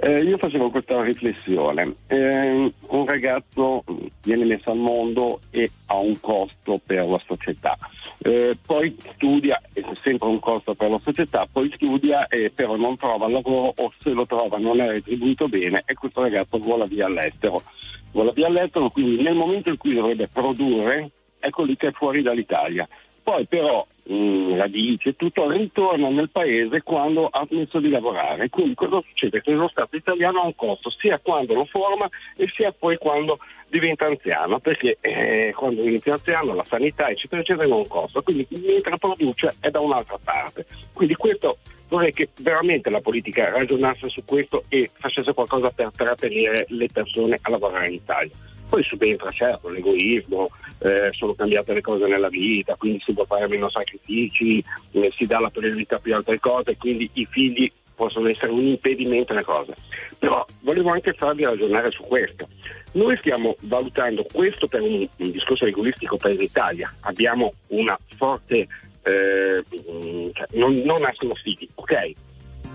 eh, io facevo questa riflessione. Eh, un ragazzo viene messo al mondo e ha un costo per la società. Eh, poi studia, e c'è sempre un costo per la società, poi studia e però non trova lavoro, o se lo trova non è retribuito bene, e questo ragazzo vola via all'estero. Vola via all'estero, quindi nel momento in cui dovrebbe produrre, ecco lì che è fuori dall'Italia. Poi però mh, la dice tutto, ritorna nel paese quando ha smesso di lavorare. Quindi cosa succede? Che lo Stato italiano ha un costo sia quando lo forma e sia poi quando diventa anziano, perché eh, quando diventa anziano la sanità eccetera eccetera ha un costo, quindi mentre produce è da un'altra parte. Quindi questo vorrei che veramente la politica ragionasse su questo e facesse qualcosa per trattenere le persone a lavorare in Italia. Poi subentra certo l'egoismo, eh, sono cambiate le cose nella vita, quindi si può fare meno sacrifici, eh, si dà la priorità più altre cose, quindi i figli possono essere un impedimento alle cose. Però volevo anche farvi ragionare su questo. Noi stiamo valutando questo per un, un discorso egoistico per l'Italia. Abbiamo una forte, eh, cioè non, non nascono figli, ok?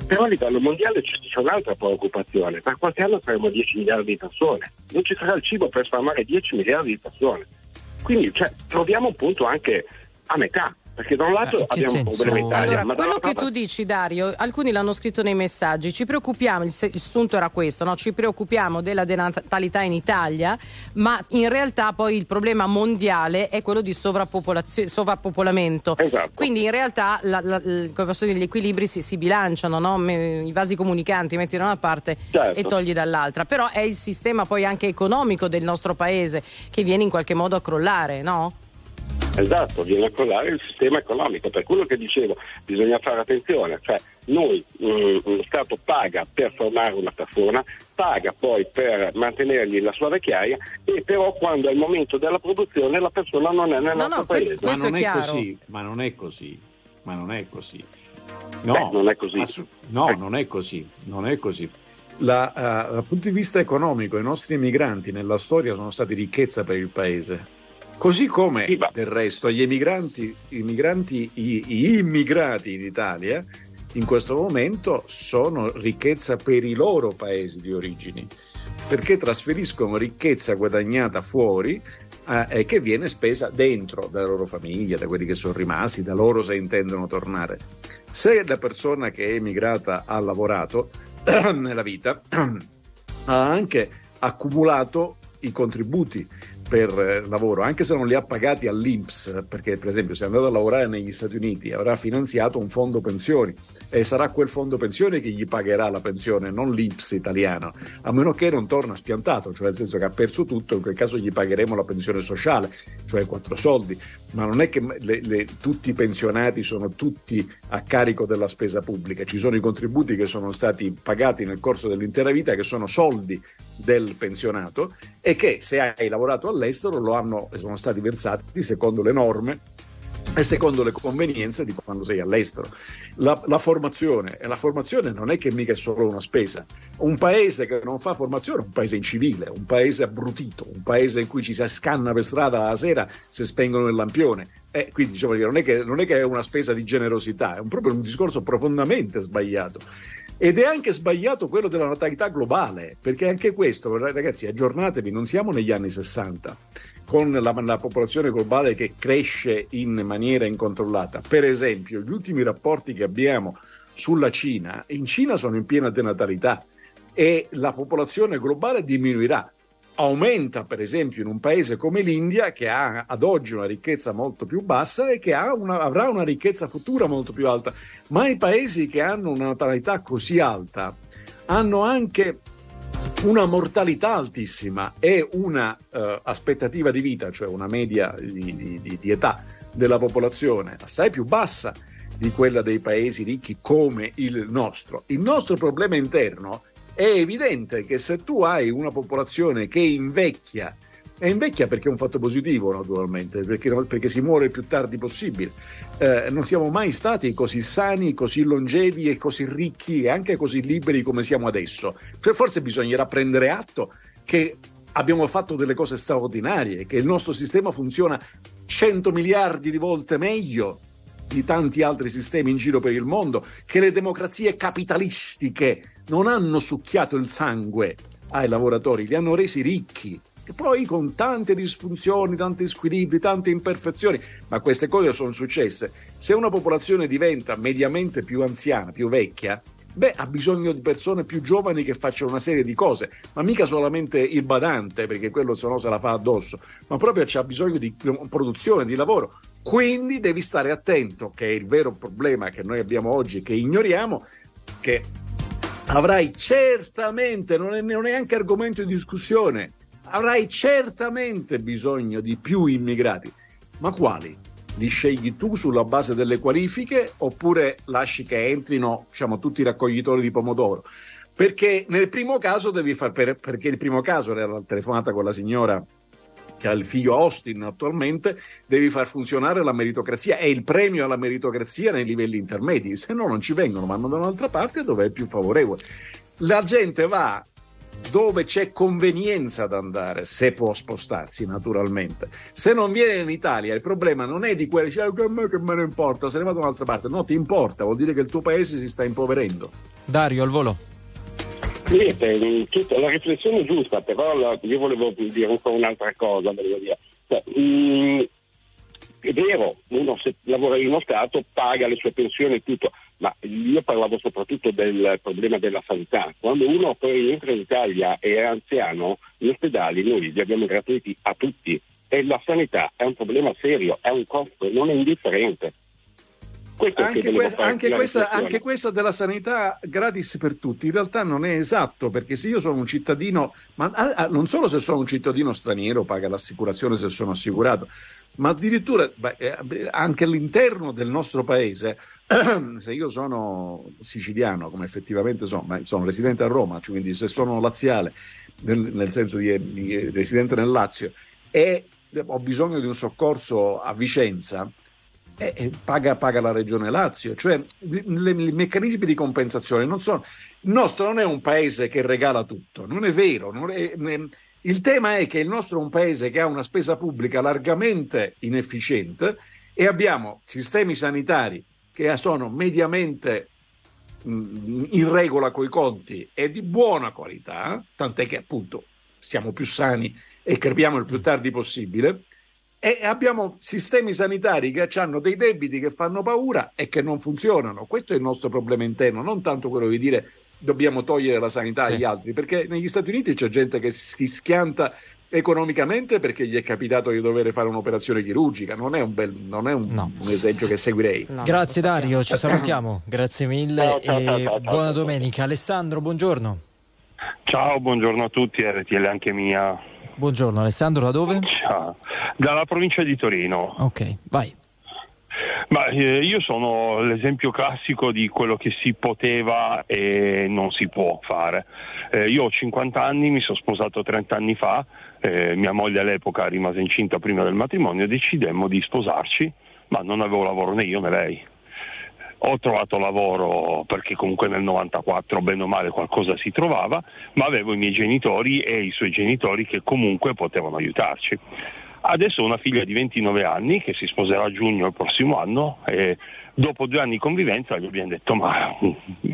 Però a livello mondiale c'è un'altra preoccupazione, tra qualche anno saremo dieci miliardi di persone, non ci sarà il cibo per sfamare dieci miliardi di persone, quindi cioè, troviamo un punto anche a metà, perché da un lato ah, abbiamo un problema in Italia. Allora, ma quello che parte... tu dici Dario, alcuni l'hanno scritto nei messaggi, ci preoccupiamo, il, se, il sunto era questo, no? Ci preoccupiamo della denatalità in Italia, ma in realtà poi il problema mondiale è quello di sovrappopolazio- sovrappopolamento. Esatto. Quindi in realtà la, la, la, come posso dire, gli equilibri si, si bilanciano, no? I vasi comunicanti metti da una parte certo. e togli dall'altra, però è il sistema poi anche economico del nostro paese che viene in qualche modo a crollare, no? Esatto, viene a collare il sistema economico, per quello che dicevo bisogna fare attenzione, cioè noi mh, lo Stato paga per formare una persona, paga poi per mantenergli la sua vecchiaia, e però quando è il momento della produzione la persona non è nel no, nostro no, paese. Questo, questo ma, non è è così, ma non è così, ma non è così, no, Beh, non è così. Assu- no, eh. non è così, non è così. La, uh, dal punto di vista economico i nostri emigranti nella storia sono stati ricchezza per il paese. Così come del resto gli emigranti, emigranti gli, gli immigrati in Italia in questo momento sono ricchezza per i loro paesi di origini. perché trasferiscono ricchezza guadagnata fuori eh, che viene spesa dentro, dalla loro famiglia, da quelli che sono rimasti, da loro se intendono tornare. Se la persona che è emigrata ha lavorato nella vita, ha anche accumulato i contributi per lavoro, anche se non li ha pagati all'INPS, perché per esempio se è andato a lavorare negli Stati Uniti avrà finanziato un fondo pensioni e sarà quel fondo pensione che gli pagherà la pensione, non l'INPS italiano, a meno che non torna spiantato, cioè nel senso che ha perso tutto, in quel caso gli pagheremo la pensione sociale, cioè quattro soldi, ma non è che le, le, tutti i pensionati sono tutti a carico della spesa pubblica, ci sono i contributi che sono stati pagati nel corso dell'intera vita, che sono soldi del pensionato e che se hai lavorato all'estero lo hanno, sono stati versati secondo le norme e secondo le convenienze di quando sei all'estero. La, la formazione, e la formazione non è che mica è solo una spesa. Un paese che non fa formazione è un paese incivile, un paese abbrutito, un paese in cui ci si scanna per strada la sera se spengono il lampione. Eh, quindi diciamo che non è che non è che è una spesa di generosità, è un, proprio un discorso profondamente sbagliato. Ed è anche sbagliato quello della natalità globale, perché anche questo, ragazzi, aggiornatevi, non siamo negli anni sessanta, con la, la popolazione globale che cresce in maniera incontrollata. Per esempio, gli ultimi rapporti che abbiamo sulla Cina, in Cina sono in piena denatalità e la popolazione globale diminuirà. Aumenta per esempio in un paese come l'India, che ha ad oggi una ricchezza molto più bassa e che ha una, avrà una ricchezza futura molto più alta, ma i paesi che hanno una natalità così alta hanno anche una mortalità altissima e una eh, aspettativa di vita, cioè una media di, di, di età della popolazione assai più bassa di quella dei paesi ricchi come il nostro. Il nostro problema interno è evidente che se tu hai una popolazione che invecchia, e invecchia perché è un fatto positivo naturalmente, perché, perché si muore il più tardi possibile, eh, non siamo mai stati così sani, così longevi e così ricchi e anche così liberi come siamo adesso. Cioè, forse bisognerà prendere atto che abbiamo fatto delle cose straordinarie, che il nostro sistema funziona cento miliardi di volte meglio di tanti altri sistemi in giro per il mondo, che le democrazie capitalistiche non hanno succhiato il sangue ai lavoratori, li hanno resi ricchi, e poi con tante disfunzioni, tanti squilibri, tante imperfezioni, ma queste cose sono successe. Se una popolazione diventa mediamente più anziana, più vecchia, beh, ha bisogno di persone più giovani che facciano una serie di cose, ma mica solamente il badante, perché quello se no se la fa addosso, ma proprio c'ha bisogno di produzione, di lavoro. Quindi devi stare attento, che è il vero problema che noi abbiamo oggi, che ignoriamo, che avrai certamente, non è neanche argomento di discussione, avrai certamente bisogno di più immigrati. Ma quali? Li scegli tu sulla base delle qualifiche oppure lasci che entrino, diciamo, tutti i raccoglitori di pomodoro? Perché nel primo caso devi far per, perché il primo caso era la telefonata con la signora che ha il figlio Austin attualmente, devi far funzionare la meritocrazia e il premio alla meritocrazia nei livelli intermedi, se no non ci vengono, vanno da un'altra parte dove è più favorevole. La gente va dove c'è convenienza ad andare, se può spostarsi naturalmente. Se non viene in Italia il problema non è di quelli, cioè, che me ne importa, se ne va da un'altra parte. No, ti importa, vuol dire che il tuo paese si sta impoverendo. Dario, al volo. Sì, per tutta la riflessione è giusta, però la, io volevo dire ancora un'altra cosa, volevo dire. Cioè, mh, è vero, uno se lavora in uno Stato paga le sue pensioni e tutto, ma io parlavo soprattutto del problema della sanità. Quando uno poi rientra in Italia e è anziano, gli ospedali noi li abbiamo gratuiti a tutti e la sanità è un problema serio, è un costo, non è indifferente. Anche, que- anche, questa, anche questa della sanità gratis per tutti in realtà non è esatto, perché se io sono un cittadino, ma a, a, non solo se sono un cittadino straniero paga l'assicurazione se sono assicurato, ma addirittura beh, anche all'interno del nostro paese se io sono siciliano, come effettivamente sono, ma sono residente a Roma, cioè quindi se sono laziale nel, nel senso di, di residente nel Lazio e ho bisogno di un soccorso a Vicenza, Eh, paga, paga la regione Lazio, cioè i meccanismi di compensazione non sono. Il nostro non è un paese che regala tutto, non è vero. Non è, ne, il tema è che il nostro è un paese che ha una spesa pubblica largamente inefficiente e abbiamo sistemi sanitari che sono mediamente in regola coi conti e di buona qualità, tant'è che appunto siamo più sani e crepiamo il più tardi possibile, e abbiamo sistemi sanitari che hanno dei debiti che fanno paura e che non funzionano. Questo è il nostro problema interno, non tanto quello di dire dobbiamo togliere la sanità sì. agli altri, perché negli Stati Uniti c'è gente che si schianta economicamente perché gli è capitato di dover fare un'operazione chirurgica. Non è un bel, non è un, no. un esempio che seguirei. No, grazie Dario, ci salutiamo, grazie mille, ciao, ciao, e ciao, ciao, buona ciao, domenica. Ciao. Alessandro, buongiorno. Ciao, buongiorno a tutti, R T L anche mia. Buongiorno Alessandro, da dove? Ciao. Dalla provincia di Torino. Ok, vai. Ma eh, io sono l'esempio classico di quello che si poteva e non si può fare. Eh, io ho cinquanta anni, mi sono sposato trenta anni fa, eh, mia moglie all'epoca rimase incinta prima del matrimonio e decidemmo di sposarci, ma non avevo lavoro né io né lei. Ho trovato lavoro perché comunque nel novantaquattro bene o male qualcosa si trovava, ma avevo i miei genitori e i suoi genitori che comunque potevano aiutarci. Adesso ho una figlia di ventinove anni che si sposerà a giugno il prossimo anno e dopo due anni di convivenza gli abbiamo detto ma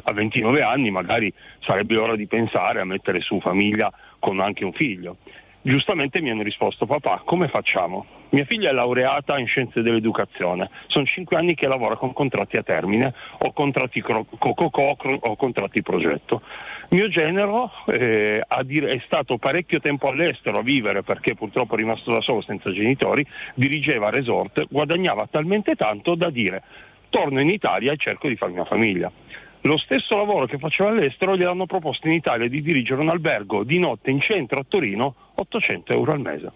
a ventinove anni magari sarebbe ora di pensare a mettere su famiglia con anche un figlio. Giustamente mi hanno risposto papà, come facciamo? Mia figlia è laureata in scienze dell'educazione, sono cinque anni che lavora con contratti a termine o contratti cro- co- co- co- o contratti progetto. Mio genero eh, è stato parecchio tempo all'estero a vivere perché purtroppo è rimasto da solo senza genitori, dirigeva resort, guadagnava talmente tanto da dire torno in Italia e cerco di farmi una famiglia. Lo stesso lavoro che faceva all'estero gliel'hanno proposto in Italia, di dirigere un albergo di notte in centro a Torino, ottocento euro al mese.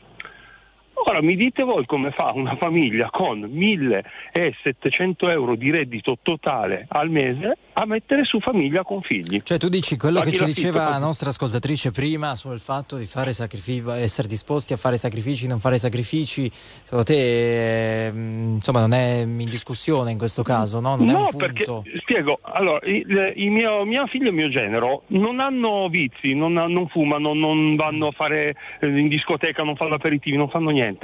Ora mi dite voi come fa una famiglia con millesettecento euro di reddito totale al mese a mettere su famiglia con figli. Cioè tu dici quello che ci diceva la nostra ascoltatrice prima sul fatto di fare sacrifici, essere disposti a fare sacrifici, non fare sacrifici, secondo te eh, insomma non è in discussione in questo caso, no? Non no, è un punto. Perché spiego, allora il, il mio, mia figlia e mio genero non hanno vizi, non, non fumano, non vanno a fare in discoteca, non fanno aperitivi, non fanno niente.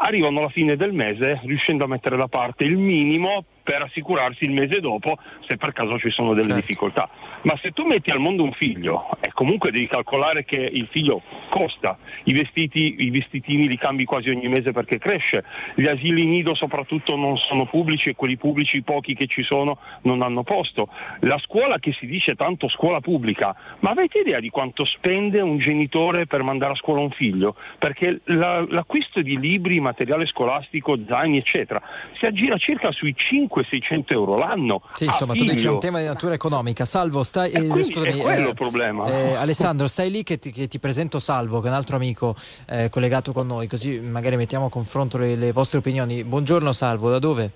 Arrivano alla fine del mese riuscendo a mettere da parte il minimo per assicurarsi il mese dopo se per caso ci sono delle certo. difficoltà. Ma se tu metti al mondo un figlio e comunque devi calcolare che il figlio costa, i vestiti, i vestitini li cambi quasi ogni mese perché cresce, gli asili nido soprattutto non sono pubblici e quelli pubblici pochi che ci sono non hanno posto, la scuola che si dice tanto scuola pubblica, ma avete idea di quanto spende un genitore per mandare a scuola un figlio? Perché la, l'acquisto di libri, materiale scolastico, zaini eccetera si aggira circa sui cinque seicento euro l'anno. Sì, insomma tu dici un tema di natura economica. Salvo, stai eh, scusami, è quello eh, il problema. Eh, Alessandro, stai lì che ti, che ti presento Salvo, che è un altro amico eh, collegato con noi, così magari mettiamo a confronto le, le vostre opinioni. Buongiorno Salvo, da dove?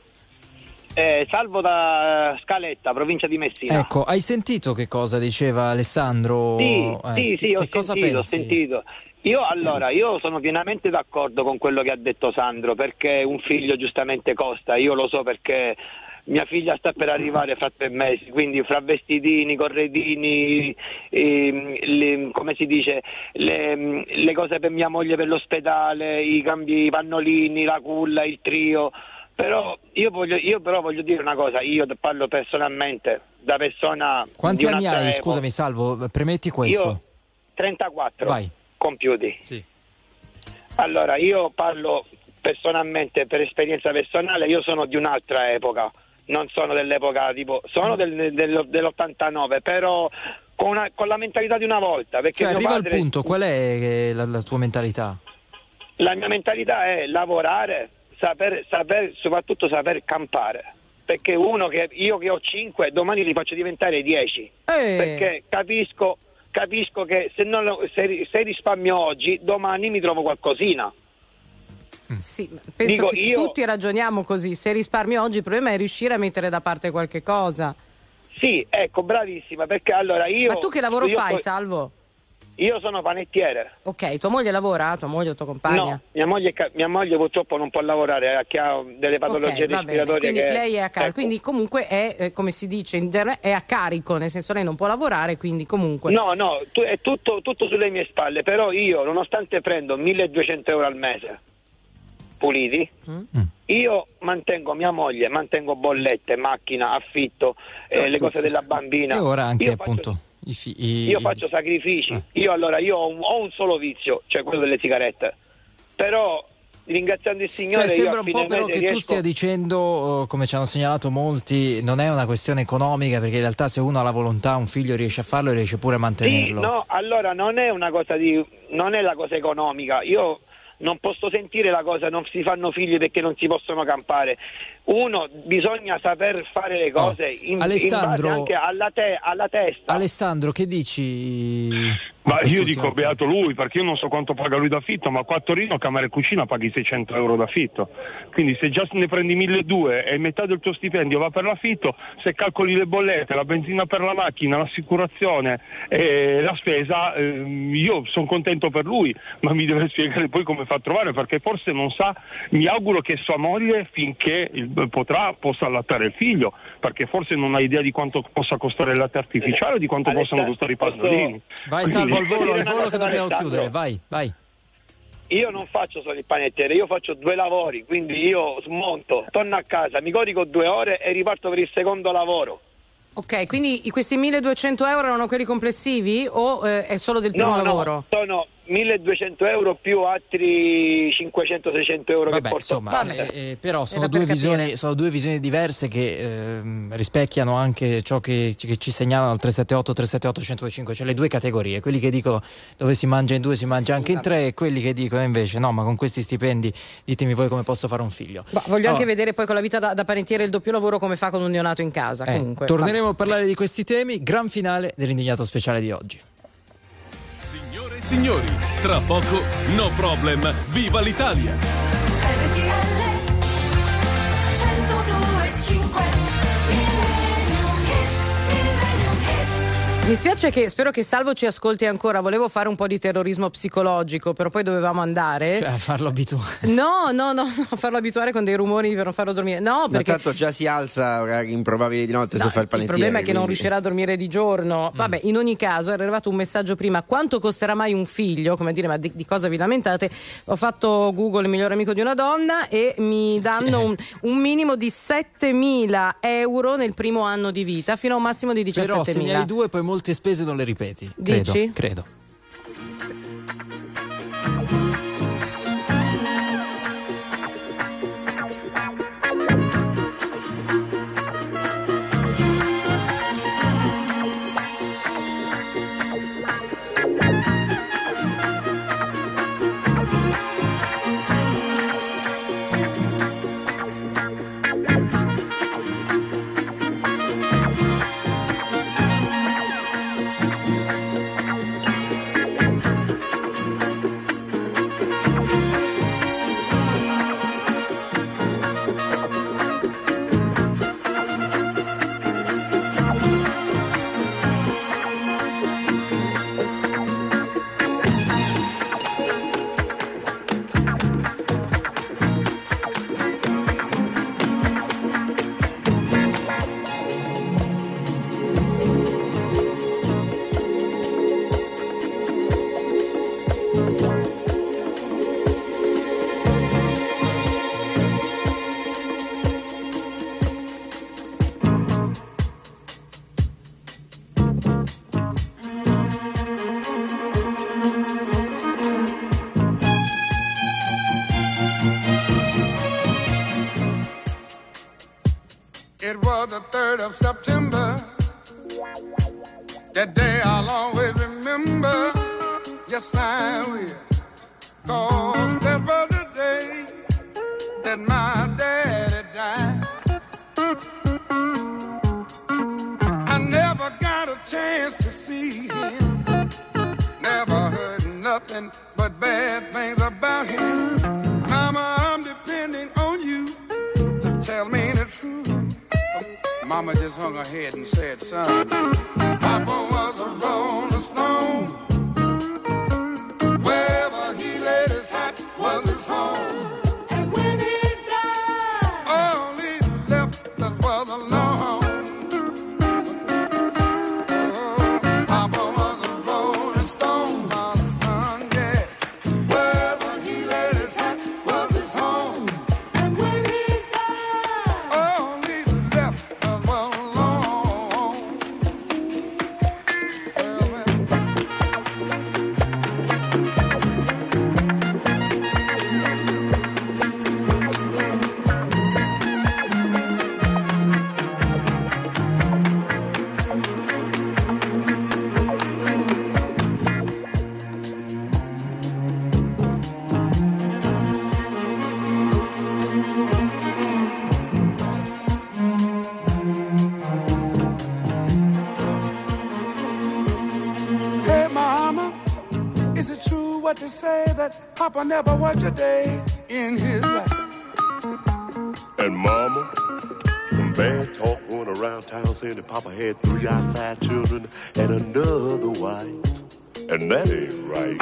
Eh, Salvo da Scaletta, provincia di Messina. Ecco, hai sentito che cosa diceva Alessandro? Sì, eh, sì, che, sì, che ho, cosa sentito, pensi? ho sentito. Io allora, io sono pienamente d'accordo con quello che ha detto Sandro, perché un figlio giustamente costa, io lo so perché mia figlia sta per arrivare fra tre mesi, quindi fra vestitini, corredini, ehm, le, come si dice, le, le cose per mia moglie per l'ospedale, i cambi, i pannolini, la culla, il trio. Però io voglio, io però voglio dire una cosa, io parlo personalmente da persona. Quanti anni hai? Epoca. Scusami Salvo, premetti questo. Io trentaquattro Vai. Compiuti. Sì. Allora io parlo personalmente per esperienza personale, io sono di un'altra epoca. Non sono dell'epoca tipo, sono del, del, dell'ottantanove però con, una, con la mentalità di una volta. Perché cioè, arriva al padre... punto, qual è la, la tua mentalità? La mia mentalità è lavorare, saper, saper soprattutto saper campare. Perché uno che io che ho cinque domani li faccio diventare dieci Eh. Perché capisco, capisco che se, non, se, se risparmio oggi, domani mi trovo qualcosina. Sì, penso Dico, che io... tutti ragioniamo così. Se risparmio oggi, il problema è riuscire a mettere da parte qualche cosa. Sì, ecco, bravissima, perché allora io... Ma tu che lavoro fai, poi... Salvo? Io sono panettiere. Ok, tua moglie lavora? Tua moglie o tua compagna? No, mia moglie, mia moglie purtroppo non può lavorare, ha delle patologie okay, respiratorie. Quindi che... lei è a carico, ecco. Quindi comunque è, come si dice, in genere è a carico, nel senso lei non può lavorare, quindi comunque... No, no, è tutto, tutto sulle mie spalle, però io nonostante prendo milleduecento euro al mese... puliti. Mm. Io mantengo mia moglie, mantengo bollette, macchina, affitto, eh, le cose della bambina. E ora anche io appunto... Faccio... Io faccio sacrifici. Io allora io ho un, ho un solo vizio, cioè quello delle sigarette. Però ringraziando il Signore, cioè, sembra io un po' però che riesco... tu stia dicendo, come ci hanno segnalato molti, non è una questione economica, perché in realtà se uno ha la volontà, un figlio riesce a farlo e riesce pure a mantenerlo. Sì, no, allora non è una cosa di, non è la cosa economica. Io non posso sentire la cosa non si fanno figli perché non si possono campare. Uno, bisogna saper fare le cose oh. in, Alessandro, in base anche alla, te, alla testa. Alessandro, che dici? Ma io dico beato lui, perché io non so quanto paga lui d'affitto, ma qua a Torino camera e cucina paghi seicento euro d'affitto, quindi se già ne prendi milleduecento e metà del tuo stipendio va per l'affitto, se calcoli le bollette, la benzina per la macchina, l'assicurazione e la spesa, io sono contento per lui, ma mi deve spiegare poi come fa a trovare, perché forse non sa. Mi auguro che sua moglie finché potrà possa allattare il figlio, perché forse non ha idea di quanto possa costare il latte artificiale, di quanto Alessandro, possano costare i pannolini. Vai Salvo, al volo, al volo che dobbiamo chiudere, vai, vai. Io non faccio solo il panettiere, io faccio due lavori, quindi io smonto, torno a casa, mi corico due ore e riparto per il secondo lavoro. Ok, quindi questi milleduecento euro erano quelli complessivi o eh, è solo del primo no, lavoro? No, sono milleduecento euro più altri cinquecento seicento euro. Vabbè, che porto. Insomma, eh, eh, però sono due, visioni, sono due visioni diverse che ehm, rispecchiano anche ciò che, che ci segnalano al tre sette otto tre sette otto uno zero due cinque, cioè le due categorie, quelli che dicono dove si mangia in due si mangia sì, anche vabbè. in tre, e quelli che dicono invece no, ma con questi stipendi ditemi voi come posso fare un figlio. Ma voglio allora, anche vedere poi con la vita da, da panettiere il doppio lavoro come fa con un neonato in casa. Eh, comunque, torneremo vabbè. a parlare di questi temi, gran finale dell'Indignato speciale di oggi. Signori, tra poco No Problem, viva l'Italia! Mi spiace che, spero che Salvo ci ascolti ancora, volevo fare un po' di terrorismo psicologico, però poi dovevamo andare. Cioè a farlo abituare. No, no, no, a farlo abituare con dei rumori per non farlo dormire. No, perché... Ma tanto già si alza orari improbabili di notte no, se fa il panettiere. Il problema è che quindi... non riuscirà a dormire di giorno. Mm. Vabbè, in ogni caso, era arrivato un messaggio prima, quanto costerà mai un figlio? Come dire, ma di, di cosa vi lamentate? Ho fatto Google, il migliore amico di una donna, e mi danno un, un minimo di settemila euro nel primo anno di vita, fino a un massimo di diciassettemila. Però se ne hai due poi molte spese non le ripeti. Dici? Credo, credo. The third of September, that day I'll always remember. Yes, I will. Cause that was the day that my daddy died. I never got a chance to see him. Never heard nothing but bad things about him. Mama, I'm depending on you to tell me the truth. Mama just hung her head and said, son, Papa was a rolling stone. Wherever he laid his hat was his home. And when he died, all he left us was alone. Oh, Papa was a rolling stone, my son, yeah. Wherever he laid his hat was his home. say that Papa never worked a day in his life. And Mama, some bad talk going around town saying that Papa had three outside children and another wife. And that ain't right.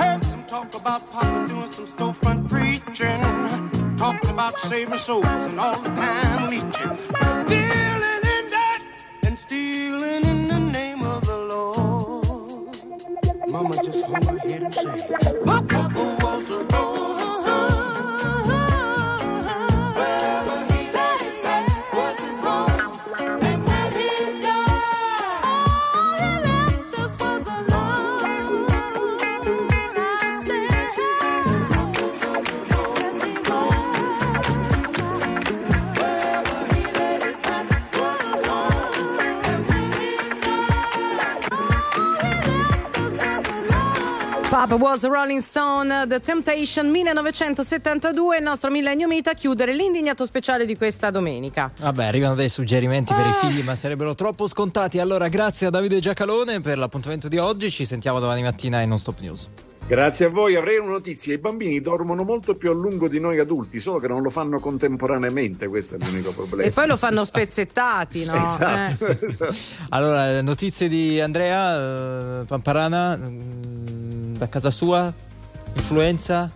Heard some talk about Papa doing some storefront preaching, talking about saving souls and all the time leeching, dealing in debt and stealing in the name of the Lord. Mama just hold her head and say, Papa was a rolling stone. Papa was a Rolling Stone, The Temptation, millenovecentosettantadue, il nostro Millennium Meet a chiudere l'indignato speciale di questa domenica. Vabbè, arrivano dei suggerimenti ah. per i figli, ma sarebbero troppo scontati. Allora, grazie a Davide Giacalone per l'appuntamento di oggi. Ci sentiamo domani mattina in Non Stop News. Grazie a voi, avrei una notizia: i bambini dormono molto più a lungo di noi adulti, solo che non lo fanno contemporaneamente, questo è l'unico problema. E poi lo fanno spezzettati, no? Esatto, eh. esatto. Allora, notizie di Andrea uh, Pamparana uh, da casa sua, influenza.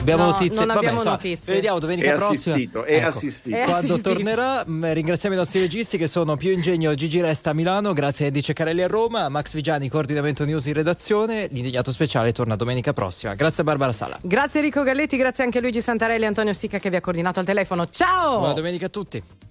Abbiamo no, notizie, non vabbè, abbiamo so, notizie. Vediamo domenica è prossima. Assistito, è ecco, assistito. Quando assistito. tornerà, ringraziamo i nostri registi che sono Pio Ingegno, Gigi Resta a Milano, grazie a Eddie Ceccarelli a Roma, Max Vigiani, coordinamento news in redazione. L'indignato speciale torna domenica prossima. Grazie a Barbara Sala. Grazie Enrico Galletti, grazie anche a Luigi Santarelli e Antonio Sicca che vi ha coordinato al telefono. Ciao! Buona domenica a tutti.